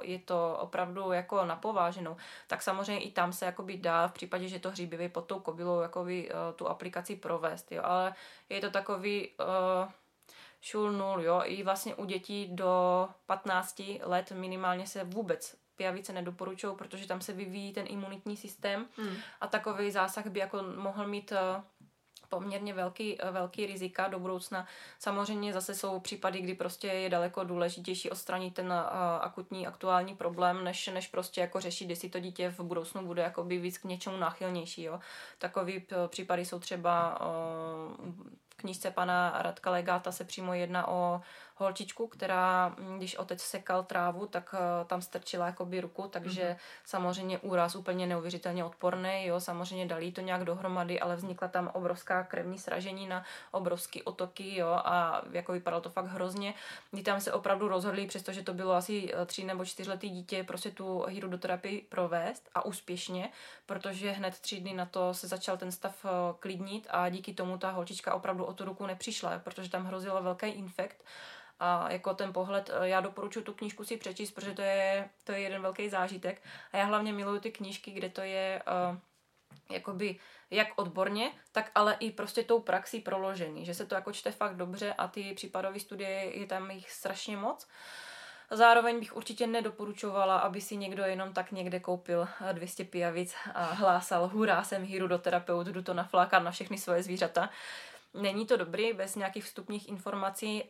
je to opravdu jako napováženou, tak samozřejmě i tam se jakoby dá v případě, že to hříbivý pod tou kobylou jakoby, tu aplikaci provést, jo. Ale je to takový šul nul, jo. I vlastně u dětí do 15 let minimálně se vůbec pijavice nedoporučují, protože tam se vyvíjí ten imunitní systém a takový zásah by jako mohl mít poměrně velký rizika do budoucna. Samozřejmě zase jsou případy, kdy prostě je daleko důležitější odstranit ten akutní aktuální problém, než prostě jako řešit, jestli to dítě v budoucnu bude jakoby víc k něčemu náchylnější. Jo. Takový případy jsou třeba v knížce pana Radka Legáta se přímo jedná o holčičku, která, když otec sekal trávu, tak tam strčila jakoby ruku, takže samozřejmě úraz úplně neuvěřitelně odporný, jo, samozřejmě dali to nějak dohromady, ale vznikla tam obrovská krevní sraženina, obrovský otoky, jo, a jako vypadalo to fakt hrozně. Kdy tam se opravdu rozhodli, přestože to bylo asi 3 nebo 4letý dítě, prostě tu hirudoterapii provést a úspěšně, protože hned 3 dny na to se začal ten stav klidnit a díky tomu ta holčička opravdu o tu ruku nepřišla, protože tam hrozil velký infekt. A jako ten pohled, já doporučuji tu knížku si přečíst, protože to je jeden velký zážitek. A já hlavně miluju ty knížky, kde to je jakoby jak odborně, tak ale i prostě tou praxí proložený, že se to jako čte fakt dobře a ty případové studie, je tam jich strašně moc. Zároveň bych určitě nedoporučovala, aby si někdo jenom tak někde koupil 200 pijavic a hlásal, hurá, jsem hirudoterapeut, jdu to naflákat na všechny svoje zvířata. Není to dobrý, bez nějakých vstupních informací.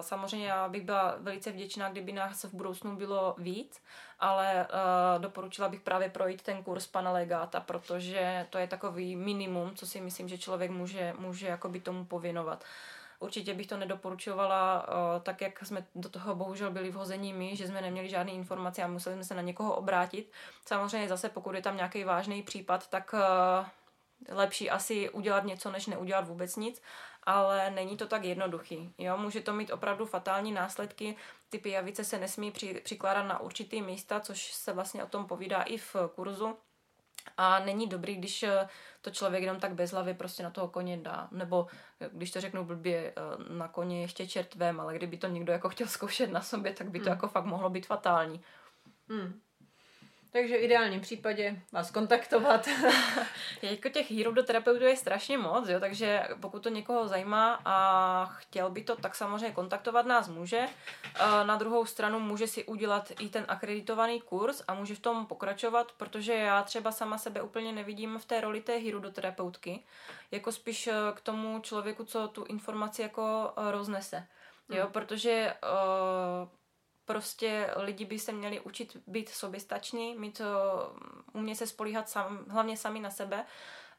Samozřejmě já bych byla velice vděčná, kdyby nás v budoucnu bylo víc, ale doporučila bych právě projít ten kurz pana Legáta, protože to je takový minimum, co si myslím, že člověk může jakoby tomu pověnovat. Určitě bych to nedoporučovala, tak jak jsme do toho bohužel byli vhození my, že jsme neměli žádné informace a museli jsme se na někoho obrátit. Samozřejmě zase, pokud je tam nějaký vážný případ, tak... Lepší asi udělat něco, než neudělat vůbec nic, ale není to tak jednoduchý. Jo? Může to mít opravdu fatální následky. Ty pijavice se nesmí přikládat na určitý místa, což se vlastně o tom povídá i v kurzu. A není dobrý, když to člověk jenom tak bez hlavy prostě na toho koně dá. Nebo, když to řeknu blbě, na koně ještě čertvem, ale kdyby to někdo jako chtěl zkoušet na sobě, tak by to jako fakt mohlo být fatální. Takže v ideálním případě vás kontaktovat. Jako těch hirudoterapeutů je strašně moc, jo? Takže pokud to někoho zajímá a chtěl by to, tak samozřejmě kontaktovat nás může. Na druhou stranu může si udělat i ten akreditovaný kurz a může v tom pokračovat, protože já třeba sama sebe úplně nevidím v té roli té hirudoterapeutky, jako spíš k tomu člověku, co tu informaci jako roznese. Jo, protože prostě lidi by se měli učit být soběstační, mít, umět se spolíhat hlavně sami na sebe.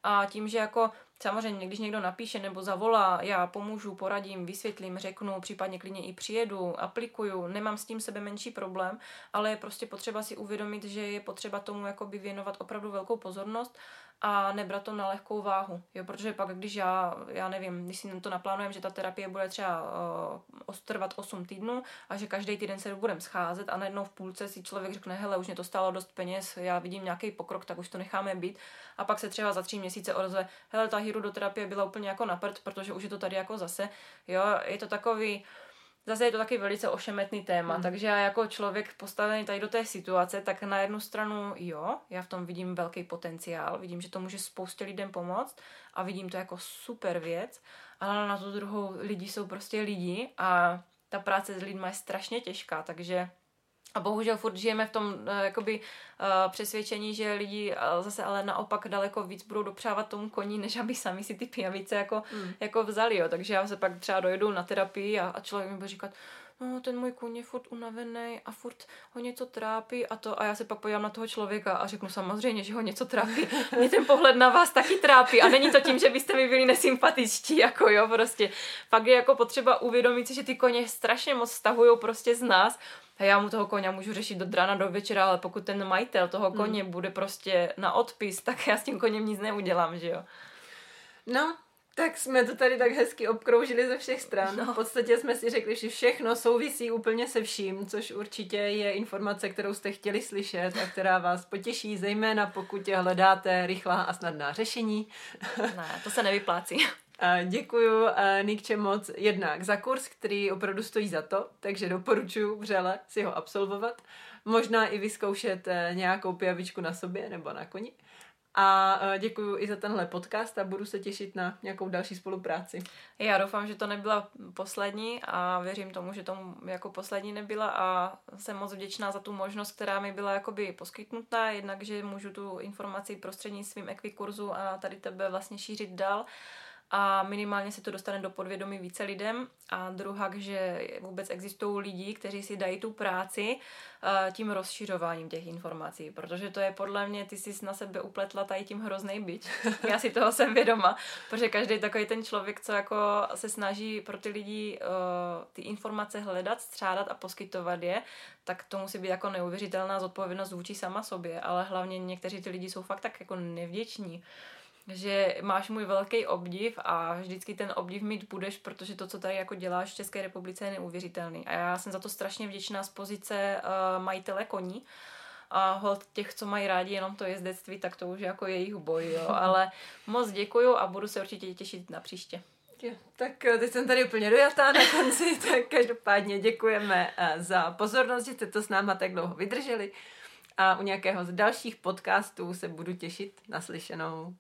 A tím, že jako samozřejmě, když někdo napíše nebo zavolá, já pomůžu, poradím, vysvětlím, řeknu, případně klidně i přijedu, aplikuju, nemám s tím sebe menší problém, ale je prostě potřeba si uvědomit, že je potřeba tomu jakoby věnovat opravdu velkou pozornost a nebrat to na lehkou váhu. Jo, protože pak, když já nevím, když si to naplánujem, že ta terapie bude třeba trvat 8 týdnů a že každý týden se budeme scházet a najednou v půlce si člověk řekne, hele, už mě to stálo dost peněz, já vidím nějaký pokrok, tak už to necháme být. A pak se třeba za 3 měsíce ozve, hele, ta hirudoterapie byla úplně jako na prd, protože už je to tady jako zase, jo, je to takový, zase je to taky velice ošemetný téma, takže já jako člověk postavený tady do té situace, tak na jednu stranu jo, já v tom vidím velký potenciál, vidím, že to může spoustě lidem pomoct a vidím to jako super věc, ale na tu druhou lidi jsou prostě lidi a ta práce s lidma je strašně těžká, takže a bohužel furt žijeme v tom přesvědčení, že lidi zase ale naopak daleko víc budou dopřávat tomu koni, než aby sami si ty pijavice jako vzali. Jo. Takže já se pak třeba dojedu na terapii a člověk mi bude říkat, no ten můj kůň je furt unavený a furt ho něco trápí a to. A já se pak podívám na toho člověka a řeknu samozřejmě, že ho něco trápí. Mě ten pohled na vás taky trápí a není to tím, že byste mi byli nesympatičtí, jako jo, prostě. Pak je jako potřeba uvědomit si, že ty koně strašně moc stahujou prostě z nás. A já mu toho koně můžu řešit od rána do večera, ale pokud ten majitel toho koně bude prostě na odpis, tak já s tím koněm nic neudělám, že jo? No, tak jsme to tady tak hezky obkroužili ze všech stran. No. V podstatě jsme si řekli, že všechno souvisí úplně se vším, což určitě je informace, kterou jste chtěli slyšet a která vás potěší, zejména pokud hledáte rychlá a snadná řešení. Ne, to se nevyplácí. Děkuju Nikče moc jednak za kurz, který opravdu stojí za to, takže doporučuji vřele si ho absolvovat. Možná i vyzkoušet nějakou pijavičku na sobě nebo na koni. A děkuju i za tenhle podcast a budu se těšit na nějakou další spolupráci. Já doufám, že to nebyla poslední a věřím tomu, že to jako poslední nebyla a jsem moc vděčná za tu možnost, která mi byla jakoby poskytnutá, jednak, že můžu tu informaci prostřednictvím EquiKurzu a tady tebe vlastně šířit dál. A minimálně se to dostane do podvědomí více lidem a druhá, že vůbec existují lidi, kteří si dají tu práci tím rozšiřováním těch informací, protože to je podle mě, ty jsi na sebe upletla tady tím hroznej bič. Já si toho jsem vědoma, protože každý takový ten člověk, co jako se snaží pro ty lidi ty informace hledat, střádat a poskytovat je, tak to musí být jako neuvěřitelná zodpovědnost vůči sama sobě, ale hlavně někteří ty lidi jsou fakt tak jako nevděční. Že máš můj velký obdiv a vždycky ten obdiv mít budeš, protože to, co tady jako děláš v České republice, je neuvěřitelný. A já jsem za to strašně vděčná z pozice majitele koní. A holt těch, co mají rádi jenom to jezdectví, tak to už je jako jejich boj, jo. Ale moc děkuju a budu se určitě těšit na příště. Tak teď jsem tady úplně dojatá na konci, tak každopádně děkujeme za pozornost, že jste to s náma tak dlouho vydrželi. A u nějakého z dalších podcastů se budu těšit na slyšenou.